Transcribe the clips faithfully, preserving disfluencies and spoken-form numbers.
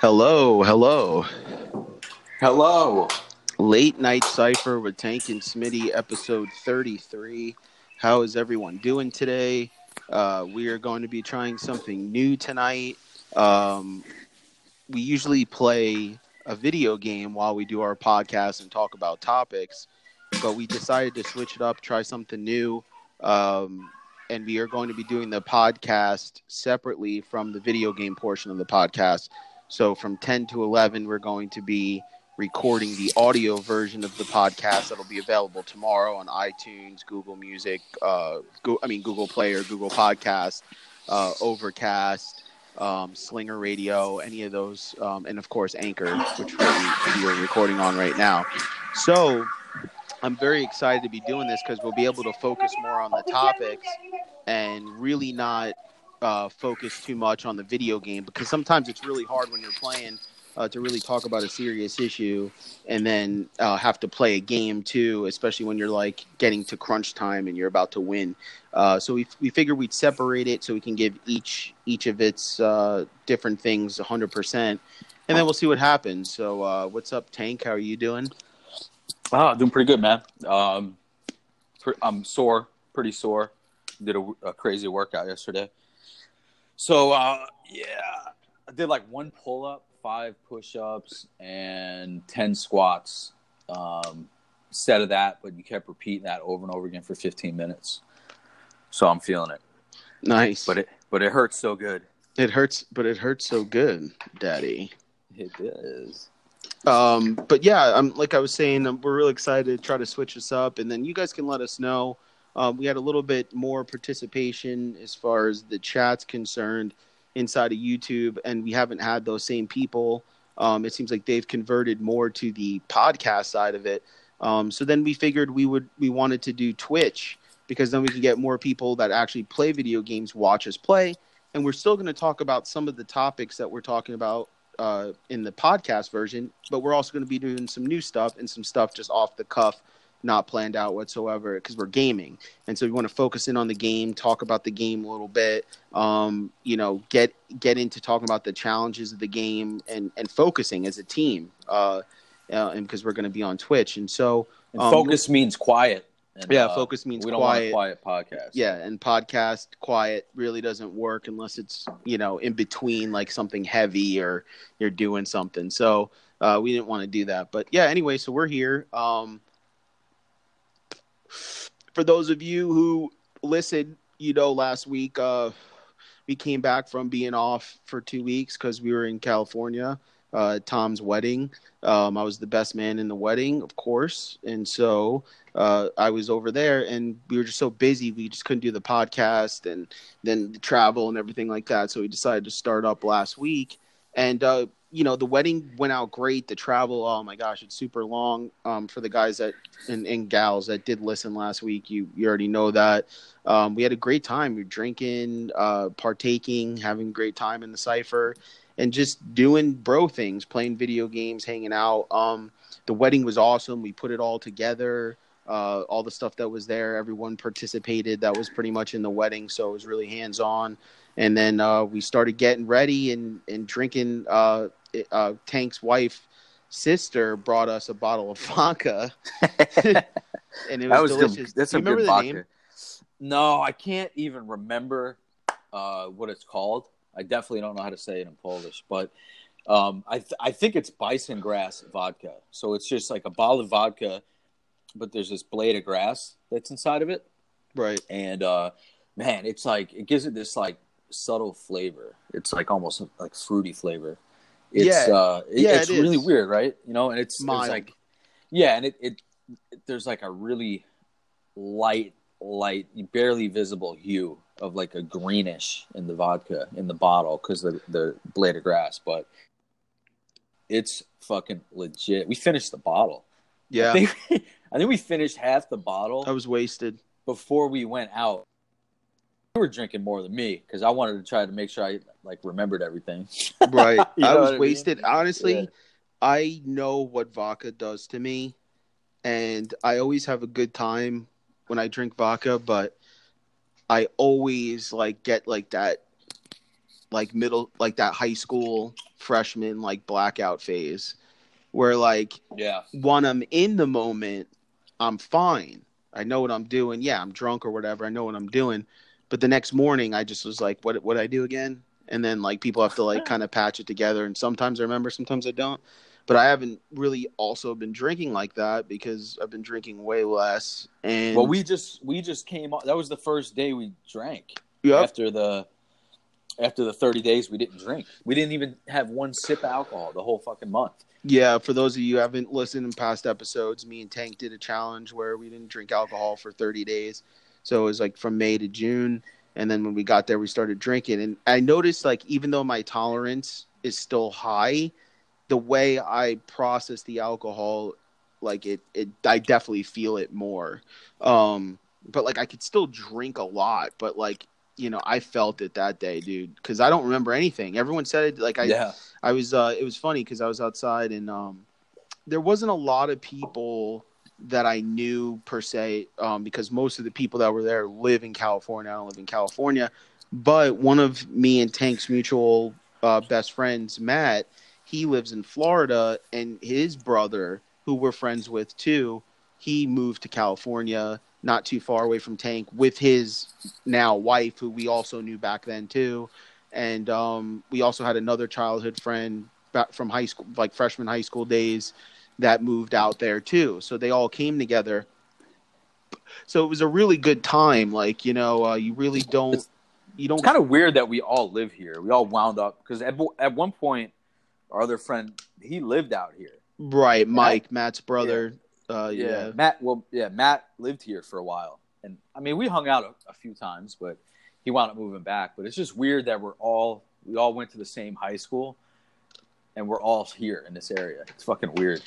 Hello, hello. Hello. Late Night Cipher with Tank and Smitty, episode thirty-three. How is everyone doing today? Uh, we are going to be trying something new tonight. Um, we usually play a video game while we do our podcast and talk about topics, but we decided to switch it up, try something new. Um, and we are going to be doing the podcast separately from the video game portion of the podcast. So from ten to eleven, we're going to be recording the audio version of the podcast that'll be available tomorrow on iTunes, Google Music, uh, Go- I mean, Google Play or Google Podcast, uh, Overcast, um, Slinger Radio, any of those. Um, and of course, Anchor, which we are recording on right now. So I'm very excited to be doing this because we'll be able to focus more on the topics and really not uh, focus too much on the video game, because sometimes it's really hard when you're playing uh, to really talk about a serious issue and then uh, have to play a game too, especially when you're like getting to crunch time and you're about to win. Uh, so we we figured we'd separate it so we can give each each of its uh, different things one hundred percent, and then we'll see what happens. So uh, what's up, Tank? How are you doing? Ah, doing pretty good, man. Um, I'm sore, pretty sore. Did a, a crazy workout yesterday. So, uh, yeah, I did like one pull-up, five push-ups, and ten squats. Um, instead of that, but you kept repeating that over and over again for fifteen minutes. So I'm feeling it. Nice. But it, but it hurts so good. It hurts, but it hurts so good, Daddy. It does. Um, but yeah, I'm like I was saying, um, we're really excited to try to switch this up, and then you guys can let us know. Um, we had a little bit more participation as far as the chat's concerned inside of YouTube, and we haven't had those same people. Um, it seems like they've converted more to the podcast side of it. Um, so then we figured we would we wanted to do Twitch, because then we can get more people that actually play video games watch us play, and we're still going to talk about some of the topics that we're talking about Uh, in the podcast version, but we're also going to be doing some new stuff and some stuff just off the cuff, not planned out whatsoever, because we're gaming. And so we want to focus in on the game, talk about the game a little bit, um, you know, get get into talking about the challenges of the game and, and focusing as a team, uh, uh, and because we're going to be on Twitch. And so um, and focus means quiet. And, yeah, uh, focus means we quiet. We don't want a quiet podcast. Yeah, and podcast quiet really doesn't work unless it's, you know, in between like something heavy or you're doing something. So uh, we didn't want to do that. But yeah, anyway, so we're here. Um, for those of you who listened, you know, last week uh, we came back from being off for two weeks because we were in California. Uh, Tom's wedding. Um, I was the best man in the wedding, of course. And so uh, I was over there, and we were just so busy. We just couldn't do the podcast and then the travel and everything like that. So we decided to start up last week. And, uh, you know, the wedding went out great. The travel, oh, my gosh, it's super long. Um, for the guys that and, and gals that did listen last week, you, you already know that. Um, we had a great time. We were drinking, uh, partaking, having a great time in the Cypher. And just doing bro things, playing video games, hanging out. Um, the wedding was awesome. We put it all together. Uh, all the stuff that was there, everyone participated. That was pretty much in the wedding, so it was really hands-on. And then uh, we started getting ready and, and drinking. Uh, uh, Tank's wife's sister brought us a bottle of vodka. And it was, that was delicious. The, that's Do you a remember good the vodka. Name? No, I can't even remember uh, what it's called. I definitely don't know how to say it in Polish, but um, I th- I think it's bison grass vodka. So it's just like a bottle of vodka, but there's this blade of grass that's inside of it. Right. And, uh, man, it's like – it gives it this, like, subtle flavor. It's, like, almost, like, fruity flavor. It's, yeah. Uh, it, yeah, it's it really weird, right? You know, and it's, it's like – yeah, and it, it there's, like, a really light, light, barely visible hue of like a greenish in the vodka in the bottle because the the blade of grass, but it's fucking legit. We finished the bottle. Yeah, I think, I think we finished half the bottle. I was wasted before we went out. You were drinking more than me because I wanted to try to make sure I like remembered everything. Right, you know I was wasted. I mean? Honestly, yeah. I know what vodka does to me, and I always have a good time when I drink vodka, but I always like get like that like middle, like that high school freshman, like blackout phase where like, yeah, when I'm in the moment, I'm fine. I know what I'm doing. Yeah. I'm drunk or whatever. I know what I'm doing. But the next morning I just was like, what, what did I do again? And then like people have to like kind of patch it together. And sometimes I remember, sometimes I don't, but I haven't really also been drinking like that because I've been drinking way less. And well, we just, we just came on. That was the first day we drank. Yep. After the, after the thirty days, we didn't drink. We didn't even have one sip of alcohol the whole fucking month. Yeah, for those of you who haven't listened in past episodes, me and Tank did a challenge where we didn't drink alcohol for thirty days. So it was like from May to June. And then when we got there, we started drinking. And I noticed like even though my tolerance is still high, the way I process the alcohol, like it, it I definitely feel it more. Um, but like I could still drink a lot, but like, you know, I felt it that day, dude, because I don't remember anything. Everyone said it. Like I, yeah. I was, uh, it was funny because I was outside and um, there wasn't a lot of people that I knew per se um, because most of the people that were there live in California. I don't live in California, but one of me and Tank's mutual uh, best friends, Matt, he lives in Florida, and his brother, who we're friends with too, he moved to California not too far away from Tank with his now wife, who we also knew back then too. And um, we also had another childhood friend back from high school, like freshman high school days, that moved out there too. So they all came together. So it was a really good time. Like, you know, uh, you really don't, you don't. It's kind of weird that we all live here. We all wound up because at, at one point our other friend, he lived out here. Right. Mike, I, Matt's brother. Yeah. Uh, yeah. yeah, Matt. Well, yeah, Matt lived here for a while, and I mean, we hung out a, a few times, but he wound up moving back. But it's just weird that we're all we all went to the same high school, and we're all here in this area. It's fucking weird.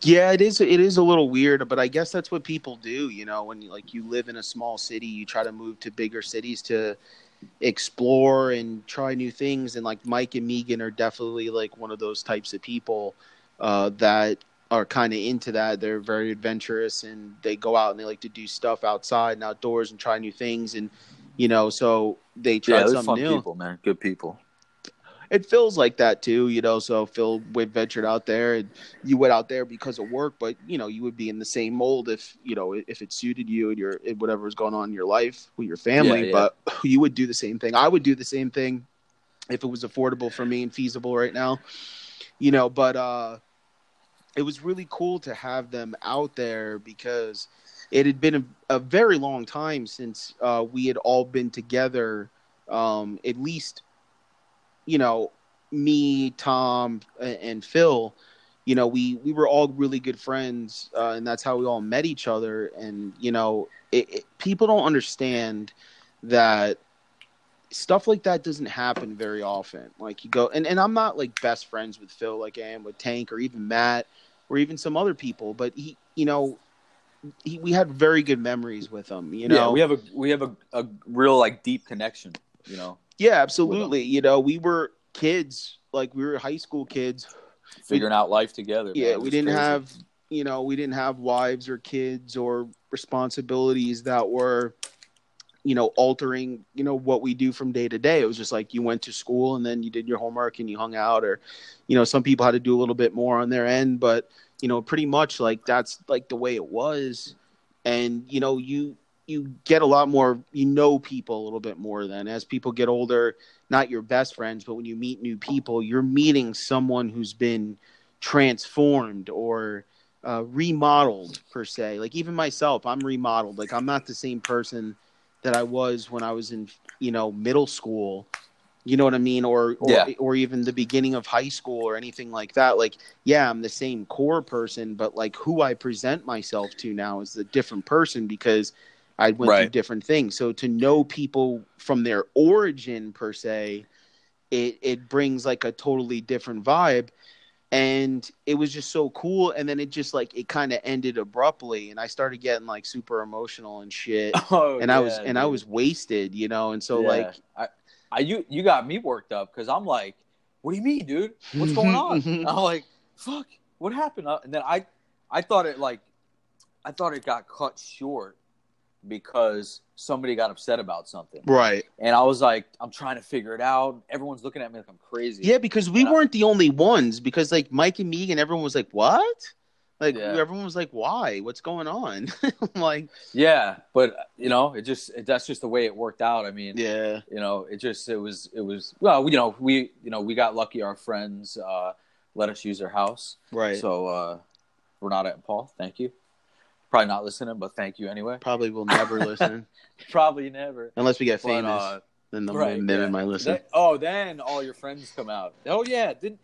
Yeah, it is. It is a little weird, but I guess that's what people do. You know, when you, like you live in a small city, you try to move to bigger cities to explore and try new things. And like Mike and Megan are definitely like one of those types of people uh, that. Are kind of into that. They're very adventurous and they go out and they like to do stuff outside and outdoors and try new things. And, you know, so they try yeah, something fun new. People, man. Good people. It feels like that too, you know, so Phil ventured out there and you went out there because of work, but you know, you would be in the same mold if, you know, if it suited you and your, whatever was going on in your life with your family, yeah, yeah. But you would do the same thing. I would do the same thing if it was affordable for me and feasible right now, you know, but, uh, it was really cool to have them out there because it had been a, a very long time since uh, we had all been together. Um, at least, you know, me, Tom, and, and Phil, you know, we, we were all really good friends uh, and that's how we all met each other. And, you know, it, it, people don't understand that stuff like that doesn't happen very often. Like you go and, and I'm not like best friends with Phil like I am with Tank or even Matt or even some other people, but he, you know, he, we had very good memories with him, you know. Yeah, we have a we have a, a real like deep connection, you know. Yeah, absolutely. You know, we were kids, like we were high school kids figuring we, out life together. Yeah, we didn't crazy. have, you know, we didn't have wives or kids or responsibilities that were you know, altering, you know, what we do from day to day. It was just like you went to school and then you did your homework and you hung out or, you know, some people had to do a little bit more on their end, but, you know, pretty much like that's like the way it was. And, you know, you, you get a lot more, you know, people a little bit more than as people get older, not your best friends, but when you meet new people, you're meeting someone who's been transformed or uh, remodeled per se. Like even myself, I'm remodeled. Like I'm not the same person that I was when I was in, you know, middle school, you know what I mean? Or, or, yeah. or even the beginning of high school or anything like that. Like, yeah, I'm the same core person, but like who I present myself to now is a different person because I went right. through different things. So to know people from their origin per se, it, it brings like a totally different vibe. And it was just so cool. And then it just like, it kind of ended abruptly and I started getting like super emotional and shit. Oh, and yeah, I was, dude. and I was wasted, you know? And so yeah. like, I, I, you, you got me worked up. Cause I'm like, what do you mean, dude? What's going on? And I'm like, fuck, what happened? And then I, I thought it like, I thought it got cut short because somebody got upset about something. Right. And I was like, I'm trying to figure it out. Everyone's looking at me like I'm crazy. Yeah, because we and weren't I, the only ones. Because, like, Mike and me and everyone was like, what? Like, yeah. everyone was like, why? What's going on? Like, yeah. But, you know, it just it, that's just the way it worked out. I mean, yeah. you know, it just it was it was well, you know, we you know, we got lucky. Our friends uh, let us use their house. Right. So uh, Renata and Paul, thank you. Probably not listening, but thank you anyway. Probably will never listen. Probably never. Unless we get famous, but, uh, then the right, then yeah. might listen. That, oh, then all your friends come out. Oh yeah, didn't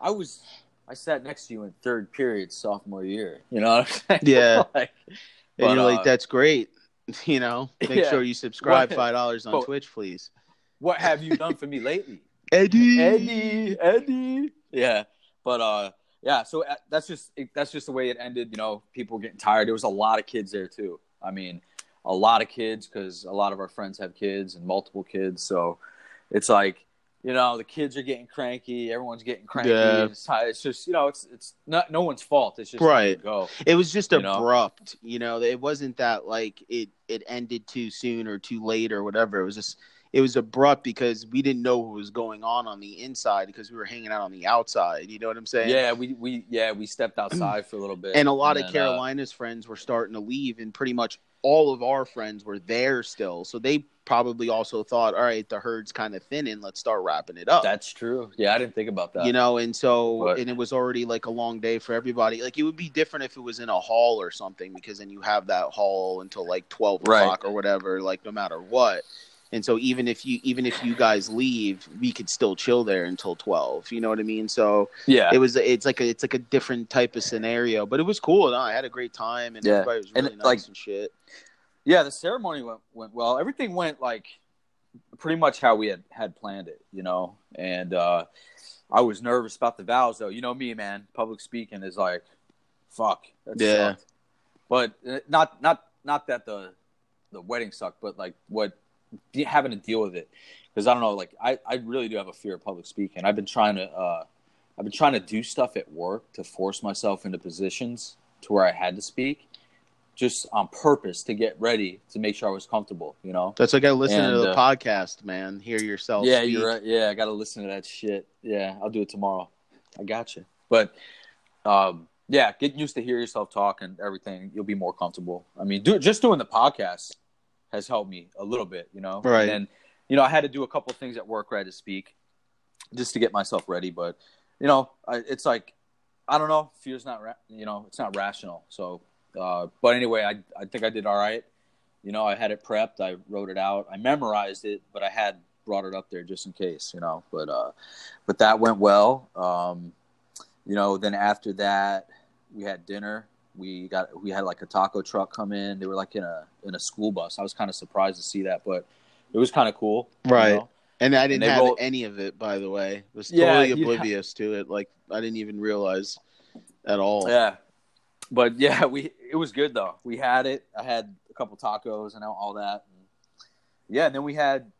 I was I sat next to you in third period sophomore year. You know what I'm saying? Yeah. Like, and but, you're uh, like, that's great. You know, make yeah. sure you subscribe what, five dollars on but, Twitch, please. What have you done for me lately, Eddie? Eddie, Eddie. Yeah, but uh. Yeah, so that's just that's just the way it ended. You know, people were getting tired. There was a lot of kids there too. I mean, a lot of kids because a lot of our friends have kids and multiple kids. So it's like, you know, the kids are getting cranky. Everyone's getting cranky. Yeah. It's, it's just, you know, it's it's not no one's fault. It's just right. It, go. It was just you abrupt. Know? You know, it wasn't that like it it ended too soon or too late or whatever. It was just it was abrupt because we didn't know what was going on on the inside because we were hanging out on the outside. You know what I'm saying? Yeah, we, we yeah we stepped outside for a little bit. And a lot and of then, Carolina's uh, friends were starting to leave, and pretty much all of our friends were there still. So they probably also thought, all right, the herd's kind of thinning. Let's start wrapping it up. That's true. Yeah, I didn't think about that. You know, and so but, and it was already like a long day for everybody. Like it would be different if it was in a hall or something because then you have that hall until like twelve right. o'clock or whatever, like no matter what. And so even if you even if you guys leave, we could still chill there until twelve. You know what I mean? So yeah, it was it's like a, it's like a different type of scenario, but it was cool. No, I had a great time, and yeah. everybody was really and, nice like, and shit. Yeah, the ceremony went went well. Everything went like pretty much how we had, had planned it, you know. And uh, I was nervous about the vows, though. You know me, man. Public speaking is like, fuck. That yeah. sucked. But not not not that the the wedding sucked, but like what. having to deal with it because I don't know, like I, I really do have a fear of public speaking. I've been trying to uh, I've been trying to do stuff at work to force myself into positions to where I had to speak just on purpose to get ready to make sure I was comfortable, you know. That's like I listen and, to the uh, podcast, man. Hear yourself. Yeah, speak. You're right. Yeah, I gotta listen to that shit. Yeah, I'll do it tomorrow. I gotcha. But um, yeah, get used to hear yourself talk and everything. You'll be more comfortable. I mean, do just doing the podcast has helped me a little bit, you know? Right. And, you know, I had to do a couple of things at work where I had to speak just to get myself ready. But, you know, I, it's like, I don't know. Fear's not, ra- you know, it's not rational. So, uh, but anyway, I I think I did all right. You know, I had it prepped. I wrote it out. I memorized it, but I had brought it up there just in case, you know? But, uh, but that went well. Um, you know, then after that, we had dinner. We got we had like a taco truck come in. They were like in a in a school bus. I was kind of surprised to see that, but it was kind of cool, right? You know? And I didn't and have rolled... any of it, by the way. I was totally yeah, oblivious yeah. to it. Like I didn't even realize at all. Yeah, but yeah, we it was good though. We had it. I had a couple tacos and all that. And yeah, and then we had.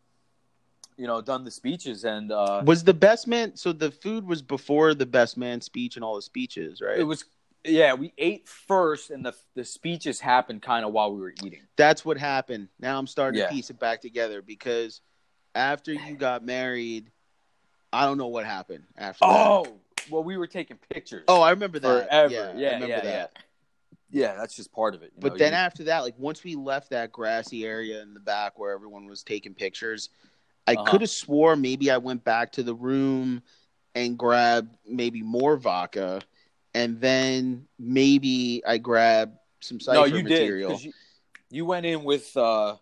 You know, done the speeches and uh, was the best man. So the food was before the best man speech and all the speeches, right? It was. Yeah, we ate first, and the the speeches happened kind of while we were eating. That's what happened. Now I'm starting yeah. to piece it back together because after you got married, I don't know what happened after oh, that. Oh, well, we were taking pictures. Oh, I remember that. Forever. Yeah, yeah, I remember yeah, that. yeah. Yeah, that's just part of it. You but know, then you... after that, like once we left that grassy area in the back where everyone was taking pictures, I uh-huh. could have swore maybe I went back to the room and grabbed maybe more vodka. And then maybe I grabbed some cipher no, you material. Did, you, you went in with uh,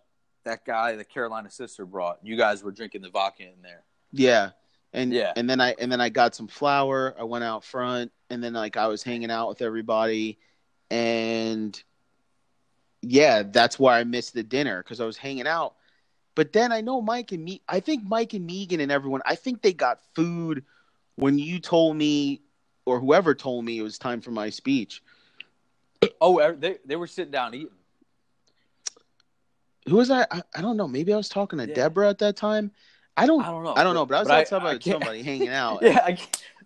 that guy that Carolina sister brought. You guys were drinking the vodka in there. Yeah, and yeah. and then I and then I got some flour. I went out front, and then like I was hanging out with everybody, and yeah, that's why I missed the dinner because I was hanging out. But then I know Mike and me. I think Mike and Megan and everyone. I think they got food when you told me. Or whoever told me it was time for my speech. Oh, they they were sitting down eating. Who was I? I, I don't know. Maybe I was talking to yeah. Deborah at that time. I don't. I don't know. I don't know. But, but I was but outside I, with I somebody hanging out. Yeah, I,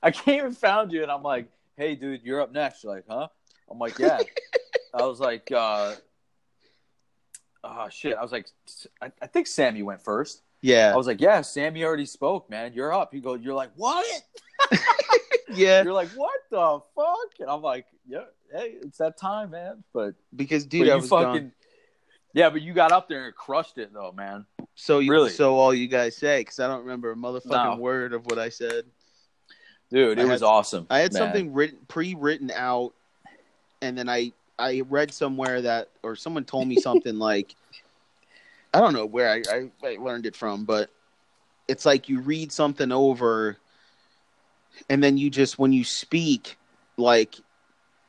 I came and found you, and I'm like, "Hey, dude, you're up next." You're like, "Huh?" I'm like, "Yeah." I was like, uh, oh, shit. I was like, I, I think Sammy went first. Yeah. I was like, yeah, Sammy already spoke, man. You're up. You go, you're like, what? Yeah. You're like, what the fuck? And I'm like, yeah, hey, it's that time, man. But because, dude, but I was fucking gone. Yeah, but you got up there and crushed it, though, man. So you, really? So all you guys say, because I don't remember a motherfucking no. word of what I said. Dude, it I was had, awesome. I had man. something written, pre-written out, and then I, I read somewhere that, or someone told me something like, I don't know where I, I, I learned it from, but it's like you read something over, and then you just, when you speak, like,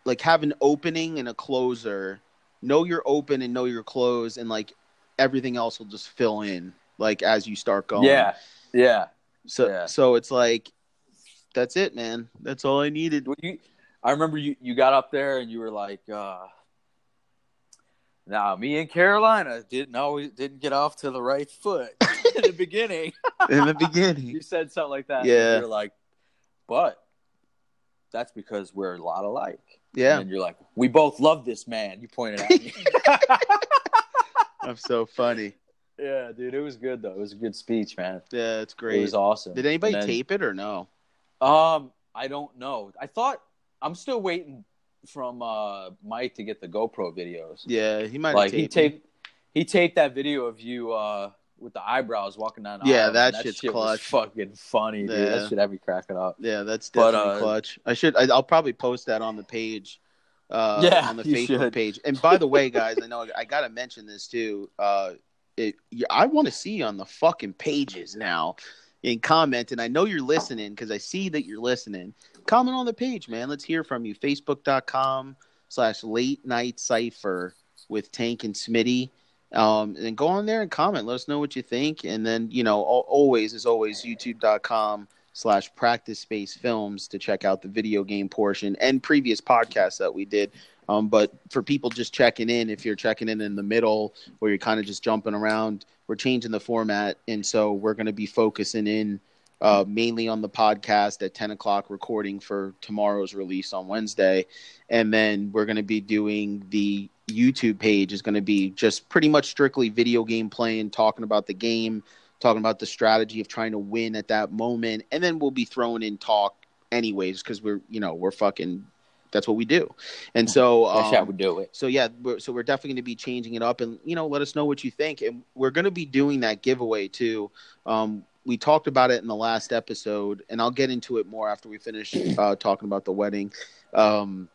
like have an opening and a closer. Know you're open and know you're closed, and like everything else will just fill in, like as you start going. Yeah, yeah. So, yeah. so it's like, that's it, man. That's all I needed. Well, you, I remember you, you got up there and you were like, uh, "Now nah, me and Carolina didn't always didn't get off to the right foot in the beginning." In the beginning, you said something like that. Yeah, you're like, but that's because we're a lot alike. Yeah. And you're like, we both love this man. You pointed at me. I'm so funny. Yeah, dude. It was good, though. It was a good speech, man. Yeah, it's great. It was awesome. Did anybody then, tape it or no? Um, I don't know. I thought I'm still waiting from uh, Mike to get the GoPro videos. Yeah, he might like, have taped he taped, he taped that video of you uh, with the eyebrows walking down the yeah, aisle. That, that shit's shit clutch. Was fucking funny, dude. Yeah. That shit had me cracking up. Yeah, that's definitely but, uh, clutch. I should. I, I'll probably post that on the page. Uh, yeah, on the Facebook should. page. And by the way, guys, I know I gotta mention this too. Uh, it, I want to see you on the fucking pages now and comment. And I know you're listening because I see that you're listening. Comment on the page, man. Let's hear from you. Facebook dot com slash Late Night Cipher with Tank and Smitty. Um, and go on there and comment. Let us know what you think. And then, you know, always, as always, YouTube dot com slash Practice Space Films to check out the video game portion and previous podcasts that we did. Um, but for people just checking in, if you're checking in in the middle or you're kind of just jumping around, we're changing the format. And so we're going to be focusing in uh, mainly on the podcast at ten o'clock recording for tomorrow's release on Wednesday. And then we're going to be doing the YouTube page is going to be just pretty much strictly video game playing, talking about the game, talking about the strategy of trying to win at that moment. And then we'll be throwing in talk anyways, because we're, you know, we're fucking, that's what we do. And so, um, that's how we do it. So yeah, we're, so we're definitely going to be changing it up and, you know, let us know what you think. And we're going to be doing that giveaway too. Um, we talked about it in the last episode and I'll get into it more after we finish uh, talking about the wedding. Um,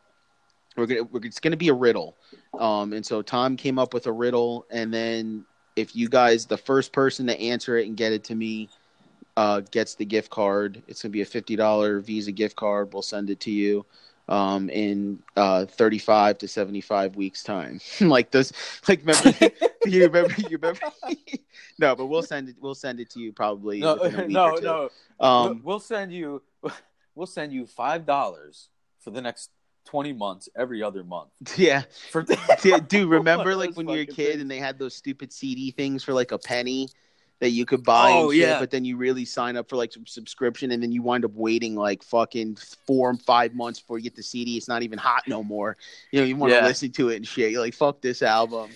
We're gonna, we're, it's going to be a riddle. Um, and so Tom came up with a riddle. And then if you guys, the first person to answer it and get it to me uh, gets the gift card. It's going to be a fifty dollars Visa gift card. We'll send it to you um, in uh, thirty-five to seventy-five weeks time. like this, like remember, you remember, you remember. No, but we'll send it. We'll send it to you probably. No, no, no. Um, we'll send you, we'll send you five dollars for the next twenty months every other month. Yeah. For- yeah dude, remember like when you were a kid things. And they had those stupid C D things for like a penny that you could buy oh, and shit, yeah. but then you really sign up for like some subscription and then you wind up waiting like fucking four and five months before you get the C D. It's not even hot no more. You know, you want to yeah. listen to it and shit. You're like, fuck this album.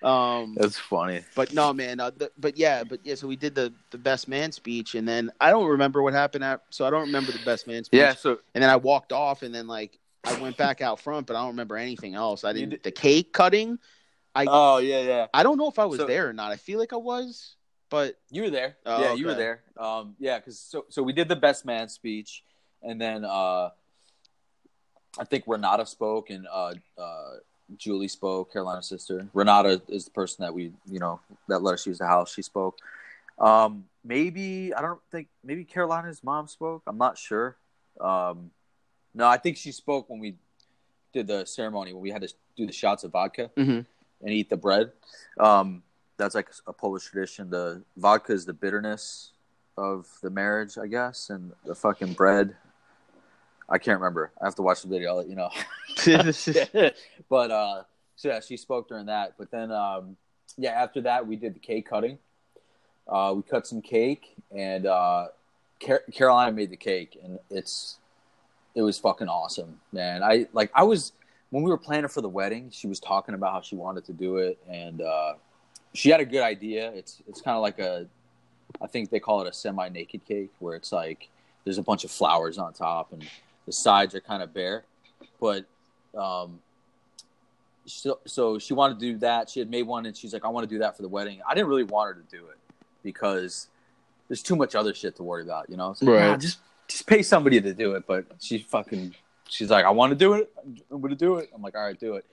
Um, That's funny. But no, man. Uh, the, but yeah, but yeah, so we did the, the best man speech and then I don't remember what happened. At, so I don't remember the best man speech. Yeah, so- and then I walked off and then like, I went back out front, but I don't remember anything else. I didn't did. the cake cutting. I oh yeah yeah. I don't know if I was so, there or not. I feel like I was, but you were there. Oh, yeah, okay. you were there. Um, yeah, because so so we did the best man speech, and then uh, I think Renata spoke and uh, uh, Julie spoke, Carolina's sister. Renata is the person that we you know that let us use the house. She spoke. Um, maybe I don't think maybe Carolina's mom spoke. I'm not sure. Um, No, I think she spoke when we did the ceremony, when we had to do the shots of vodka mm-hmm. and eat the bread. Um, that's like a Polish tradition. The vodka is the bitterness of the marriage, I guess, and the fucking bread. I can't remember. I have to watch the video. I'll let you know. But, uh, so yeah, she spoke during that. But then, um, yeah, after that, we did the cake cutting. Uh, we cut some cake, and uh, Car- Carolina made the cake, and it's... It was fucking awesome, man. I like I was when we were planning for the wedding. She was talking about how she wanted to do it, and uh, she had a good idea. It's it's kind of like a, I think they call it a semi-naked cake, where it's like there's a bunch of flowers on top and the sides are kind of bare. But um, so, so she wanted to do that. She had made one and she's like, I want to do that for the wedding. I didn't really want her to do it because there's too much other shit to worry about, you know? So, right. Nah, just just pay somebody to do it. But she fucking, she's like, I want to do it. I'm going to do it. I'm like, all right, do it.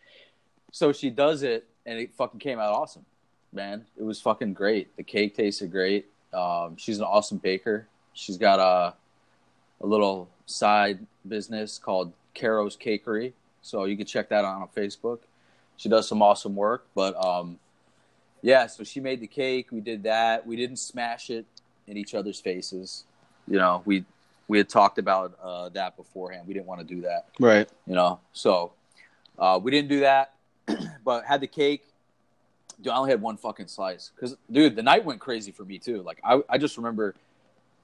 So she does it and it fucking came out awesome, man. It was fucking great. The cake tasted great. Um, she's an awesome baker. She's got a, a little side business called Caro's Cakery. So you can check that out on Facebook. She does some awesome work. But, um, yeah, so she made the cake. We did that. We didn't smash it in each other's faces. You know, we we had talked about uh, that beforehand. We didn't want to do that. Right. You know, so uh, we didn't do that. But had the cake. Dude, I only had one fucking slice. Because, dude, the night went crazy for me, too. Like, I, I just remember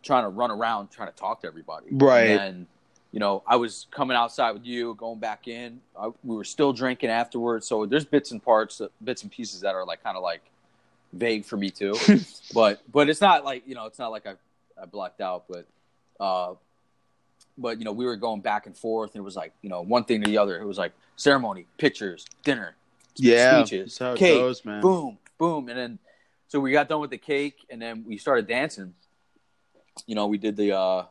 trying to run around, trying to talk to everybody. Right. And, you know, I was coming outside with you, going back in. I, we were still drinking afterwards. So there's bits and parts, bits and pieces that are, like, kind of, like, vague for me, too. but but it's not, like, you know, it's not like I, I blacked out. But, uh, but, you know, we were going back and forth. And it was, like, you know, one thing to the other. It was, like, ceremony, pictures, dinner. Yeah, speeches, how it cake, goes, man. Boom, boom, and then so we got done with the cake, and then we started dancing. You know, we did the uh,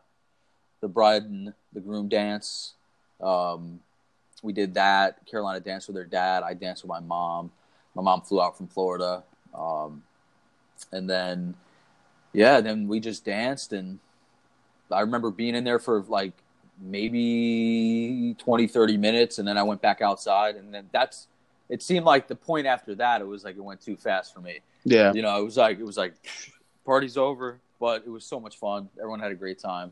the bride and the groom dance. Um, we did that. Carolina danced with her dad. I danced with my mom. My mom flew out from Florida, um, and then yeah, then we just danced. And I remember being in there for like maybe twenty, thirty minutes, and then I went back outside, and then that's. It seemed like the point after that, it was like it went too fast for me. Yeah. You know, it was like, it was like party's over, but it was so much fun. Everyone had a great time.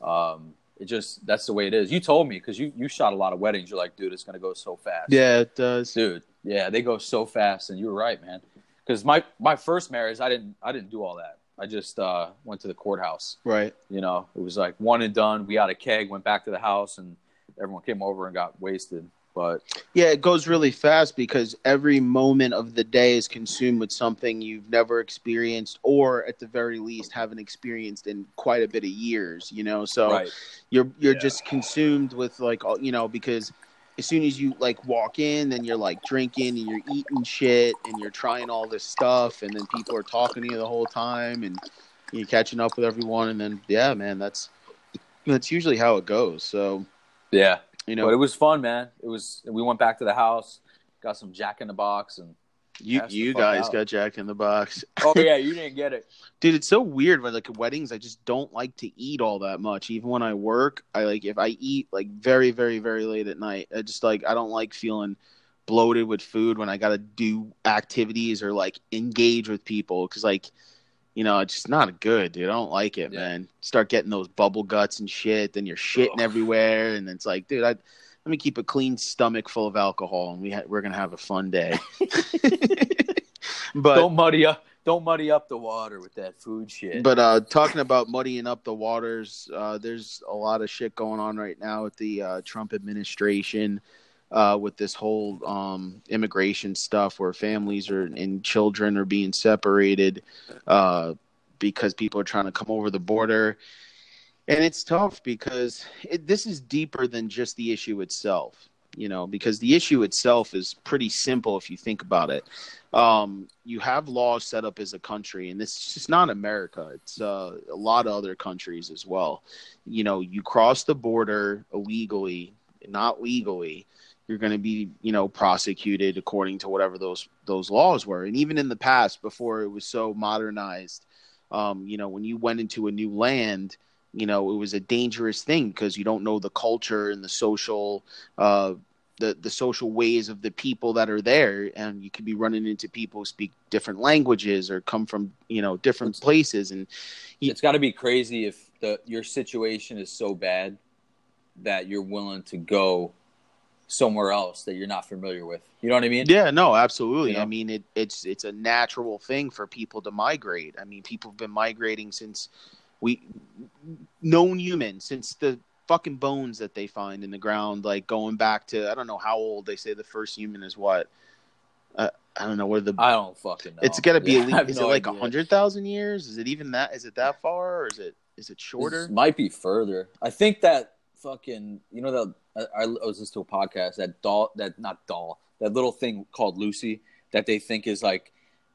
Um, it just, that's the way it is. You told me, because you, you shot a lot of weddings. You're like, dude, it's going to go so fast. Yeah, it does. Dude, yeah, they go so fast. And you were right, man. Because my, my first marriage, I didn't, I didn't do all that. I just uh, went to the courthouse. Right. You know, it was like one and done. We had a keg, went back to the house, and everyone came over and got wasted. But yeah, it goes really fast because every moment of the day is consumed with something you've never experienced, or at the very least haven't experienced in quite a bit of years, you know? So right. you're, you're yeah. just consumed with like, you know, because as soon as you like walk in, then you're like drinking and you're eating shit and you're trying all this stuff. And then people are talking to you the whole time and you're catching up with everyone. And then, yeah, man, that's, that's usually how it goes. So yeah. You know, but it was fun, man. It was. We went back to the house, got some Jack in the Box, and you you guys out. Got Jack in the Box. Oh yeah, you didn't get it, dude. It's so weird. But like at weddings, I just don't like to eat all that much. Even when I work, I like if I eat like very, very, very late at night. I just like I don't like feeling bloated with food when I got to do activities or like engage with people because like. You know, it's just not good, dude. I don't like it, yeah. man. Start getting those bubble guts and shit. Then you're shitting Ugh. everywhere. And it's like, dude, I, let me keep a clean stomach full of alcohol. And we ha- we're going to have a fun day. But don't muddy up. Don't muddy up the water with that food shit. But uh, talking about muddying up the waters, uh, there's a lot of shit going on right now with the uh, Trump administration. Uh, with this whole um, immigration stuff where families are, and children are being separated uh, because people are trying to come over the border. And it's tough because it, this is deeper than just the issue itself, you know, because the issue itself is pretty simple if you think about it. Um, you have laws set up as a country, and this is just not America. It's uh, a lot of other countries as well. You know, you cross the border illegally, not legally, you're going to be, you know, prosecuted according to whatever those those laws were. And even in the past, before it was so modernized, um, you know, when you went into a new land, you know, it was a dangerous thing because you don't know the culture and the social uh, the the social ways of the people that are there, and you could be running into people who speak different languages or come from, you know, different it's, places. And you, it's got to be crazy if the your situation is so bad that you're willing to go somewhere else that you're not familiar with. You know what I mean? Yeah, no, absolutely. You know? I mean, it, it's it's a natural thing for people to migrate. I mean, people have been migrating since we known humans, since the fucking bones that they find in the ground, like going back to, I don't know how old they say the first human is what. Uh, I don't know where the. I don't fucking know. It's got to be. Yeah, at least, is no it like a hundred thousand years? Is it even that? Is it that far, or is it? Is it shorter? This might be further. I think that fucking. You know that I, I was listening to a podcast that doll that not doll that little thing called Lucy that they think is like,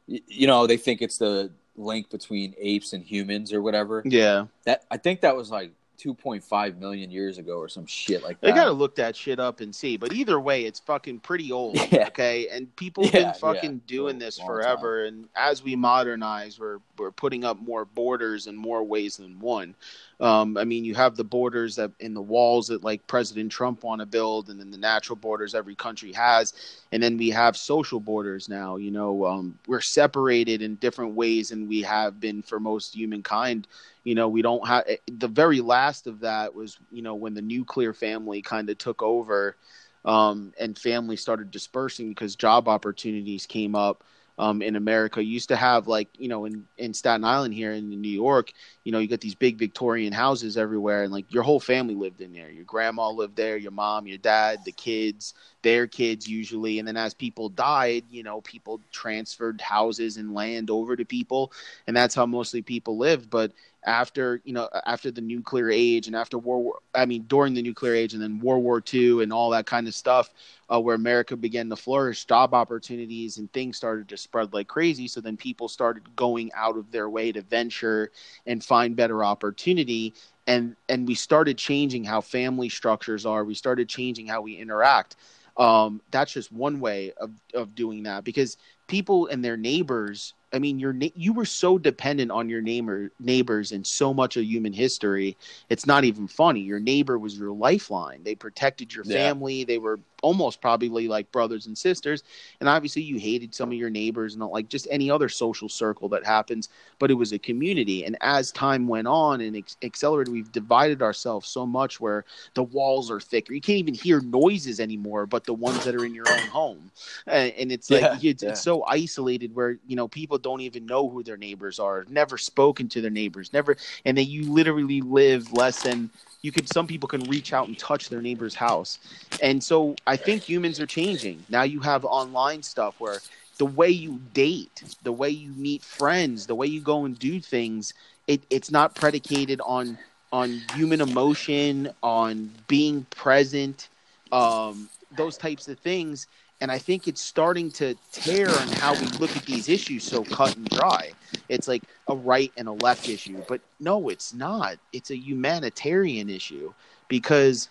you know, they think it's the link between apes and humans or whatever. Yeah. That I think that was like two point five million years ago or some shit like that. I gotta look that shit up and see. But either way, it's fucking pretty old. Yeah. Okay. And people have yeah, been fucking yeah. doing this forever. Time. And as we modernize, we're we're putting up more borders in more ways than one. Um, I mean, you have the borders that in the walls that like President Trump want to build, and then the natural borders every country has. And then we have social borders now, you know, um, we're separated in different ways than we have been for most humankind. You know, we don't have the very last of that was, you know, when the nuclear family kind of took over um, and family started dispersing because job opportunities came up. Um, in America, you used to have like, you know, in, in Staten Island here in New York, you know, you got these big Victorian houses everywhere. And like your whole family lived in there. Your grandma lived there, your mom, your dad, the kids, their kids usually. And then as people died, you know, people transferred houses and land over to people. And that's how mostly people lived. But after, you know, after the nuclear age and after World War, I mean, during the nuclear age and then World War Two and all that kind of stuff, uh, where America began to flourish, job opportunities and things started to spread like crazy. So then people started going out of their way to venture and find better opportunity. And, and we started changing how family structures are. We started changing how we interact. Um, that's just one way of, of doing that because people and their neighbors, I mean, your na- you were so dependent on your neighbor neighbors in so much of human history. It's not even funny. Your neighbor was your lifeline. They protected your family. Yeah. They were almost probably like brothers and sisters. And obviously you hated some of your neighbors and not like just any other social circle that happens, but it was a community. And as time went on and ex- accelerated, we've divided ourselves so much where the walls are thicker. You can't even hear noises anymore, but the ones that are in your own home. And, and it's like, yeah, it's, yeah. it's so isolated where, you know, people don't even know who their neighbors are, never spoken to their neighbors, never. And then you literally live less than you could. Some people can reach out and touch their neighbor's house. And so I think humans are changing. Now you have online stuff where the way you date, the way you meet friends, the way you go and do things, it, it's not predicated on, on human emotion, on being present, um, those types of things. And I think it's starting to tear on how we look at these issues so cut and dry. It's like a right and a left issue. But no, it's not. It's a humanitarian issue because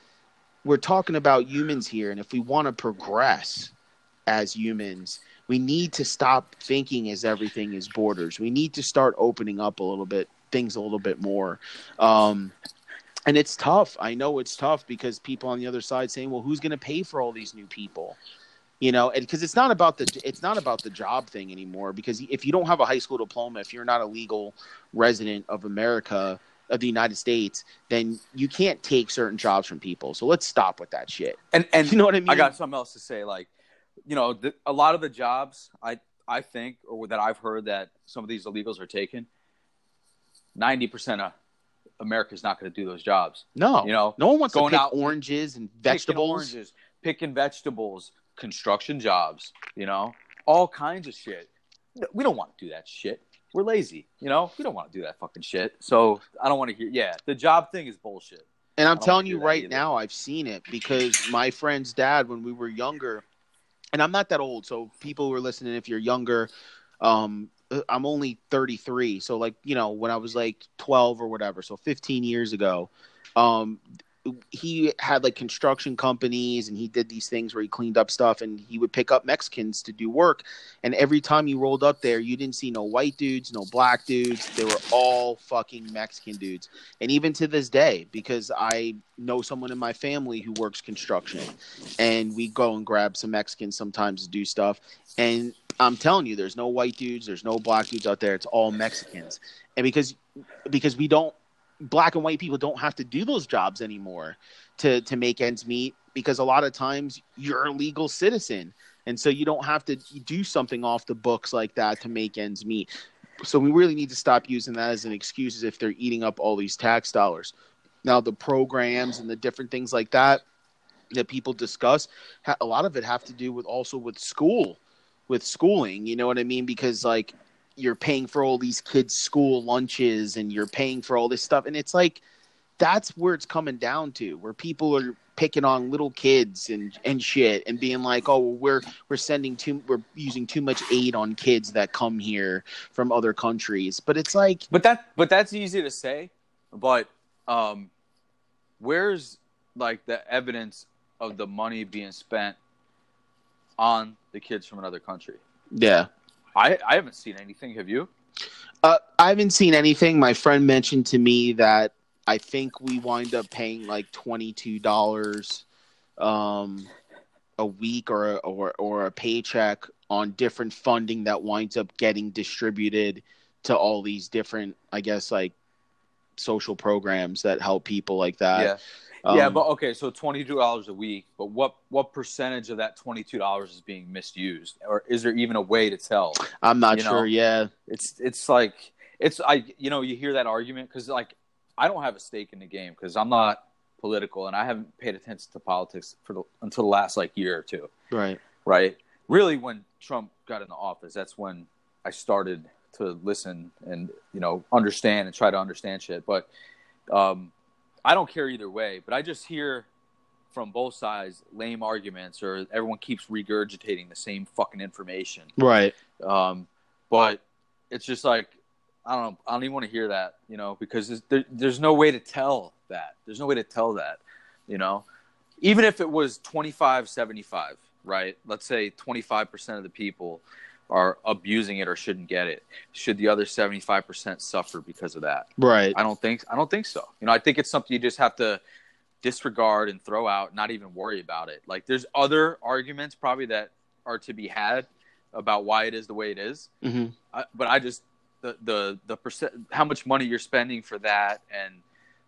we're talking about humans here. And if we want to progress as humans, we need to stop thinking as everything is borders. We need to start opening up a little bit, things a little bit more. Um And it's tough. I know it's tough because people on the other side saying, well, who's going to pay for all these new people? You know, and because it's not about the it's not about the job thing anymore, because if you don't have a high school diploma, if you're not a legal resident of America, of the United States, then you can't take certain jobs from people. So let's stop with that shit. And and you know what I mean? I got something else to say. Like, you know, the, a lot of the jobs I I think or that I've heard that some of these illegals are taking, ninety percent of America's not going to do those jobs. No, you know, no one wants going to pick out oranges and vegetables, picking, oranges, picking vegetables. Construction jobs, you know, all kinds of shit. We don't want to do that shit. We're lazy, you know. We don't want to do that fucking shit. So I don't want to hear. Yeah, the job thing is bullshit. And I'm telling you right now, I've seen it because my friend's dad, when we were younger, and I'm not that old, so people who are listening, if you're younger, um, I'm only thirty-three. So like, you know, when I was like twelve or whatever, so fifteen years ago, um. he had like construction companies and he did these things where he cleaned up stuff and he would pick up Mexicans to do work. And every time you rolled up there, you didn't see no white dudes, no black dudes. They were all fucking Mexican dudes. And even to this day, because I know someone in my family who works construction and we go and grab some Mexicans sometimes to do stuff. And I'm telling you, there's no white dudes. There's no black dudes out there. It's all Mexicans. And because, because we don't, black and white people don't have to do those jobs anymore to, to make ends meet, because a lot of times you're a legal citizen. And so you don't have to do something off the books like that to make ends meet. So we really need to stop using that as an excuse as if they're eating up all these tax dollars. Now, the programs and the different things like that that people discuss, a lot of it have to do with also with school. with schooling, you know what I mean? Because like you're paying for all these kids' school lunches and you're paying for all this stuff. And it's like, that's where it's coming down to, where people are picking on little kids and, and shit and being like, oh, well, we're, we're sending too, we're using too much aid on kids that come here from other countries. But it's like, but that, but that's easy to say, but um, where's like the evidence of the money being spent on the kids from another country? Yeah. I, I haven't seen anything. Have you? Uh, I haven't seen anything. My friend mentioned to me that I think we wind up paying like twenty-two dollars um, a week or, or, or a paycheck on different funding that winds up getting distributed to all these different, I guess, like social programs that help people like that. Yeah. Um, yeah, but okay, so twenty-two dollars a week, but what, what percentage of that twenty-two dollars is being misused? Or is there even a way to tell? I'm not you sure, know? yeah. It's it's like, it's I you know, you hear that argument, because like, I don't have a stake in the game, because I'm not political, and I haven't paid attention to politics for the, until the last like year or two. Right. Right? Really, when Trump got into office, that's when I started to listen and, you know, understand and try to understand shit, but... um I don't care either way, but I just hear from both sides lame arguments, or everyone keeps regurgitating the same fucking information. Right. Um, but it's just like, I don't know, I don't even want to hear that, you know, because there's, there, there's no way to tell that. There's no way to tell that, you know, even if it was twenty-five seventy-five, right? Let's say twenty-five percent of the people are abusing it or shouldn't get it. Should the other seventy-five percent suffer because of that? Right. I don't think I don't think so. You know, I think it's something you just have to disregard and throw out, not even worry about it. Like, there's other arguments probably that are to be had about why it is the way it is. Mm-hmm. I, but I just the the the percent, how much money you're spending for that and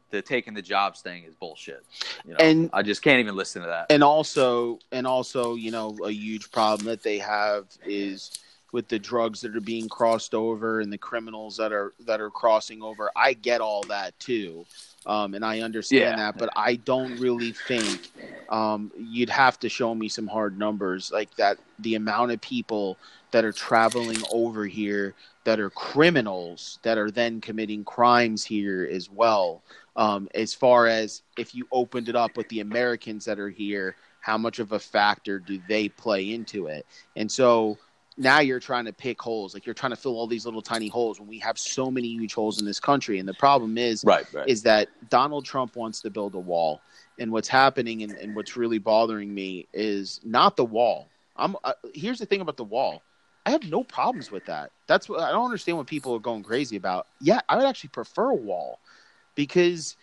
the taking the jobs thing is bullshit. You know, and I just can't even listen to that. And also and also, you know, a huge problem that they have is with the drugs that are being crossed over and the criminals that are that are crossing over. I get all that too, um, and I understand yeah. that, but I don't really think um, you'd have to show me some hard numbers like that. The amount of people that are traveling over here that are criminals that are then committing crimes here as well. Um, as far as if you opened it up with the Americans that are here, how much of a factor do they play into it? And so now you're trying to pick holes, like you're trying to fill all these little tiny holes when we have so many huge holes in this country. And the problem is, right, right. is that Donald Trump wants to build a wall. And what's happening and, and what's really bothering me is not the wall. I'm uh, here's the thing about the wall. I have no problems with that. That's what I don't understand what people are going crazy about. Yeah, I would actually prefer a wall, because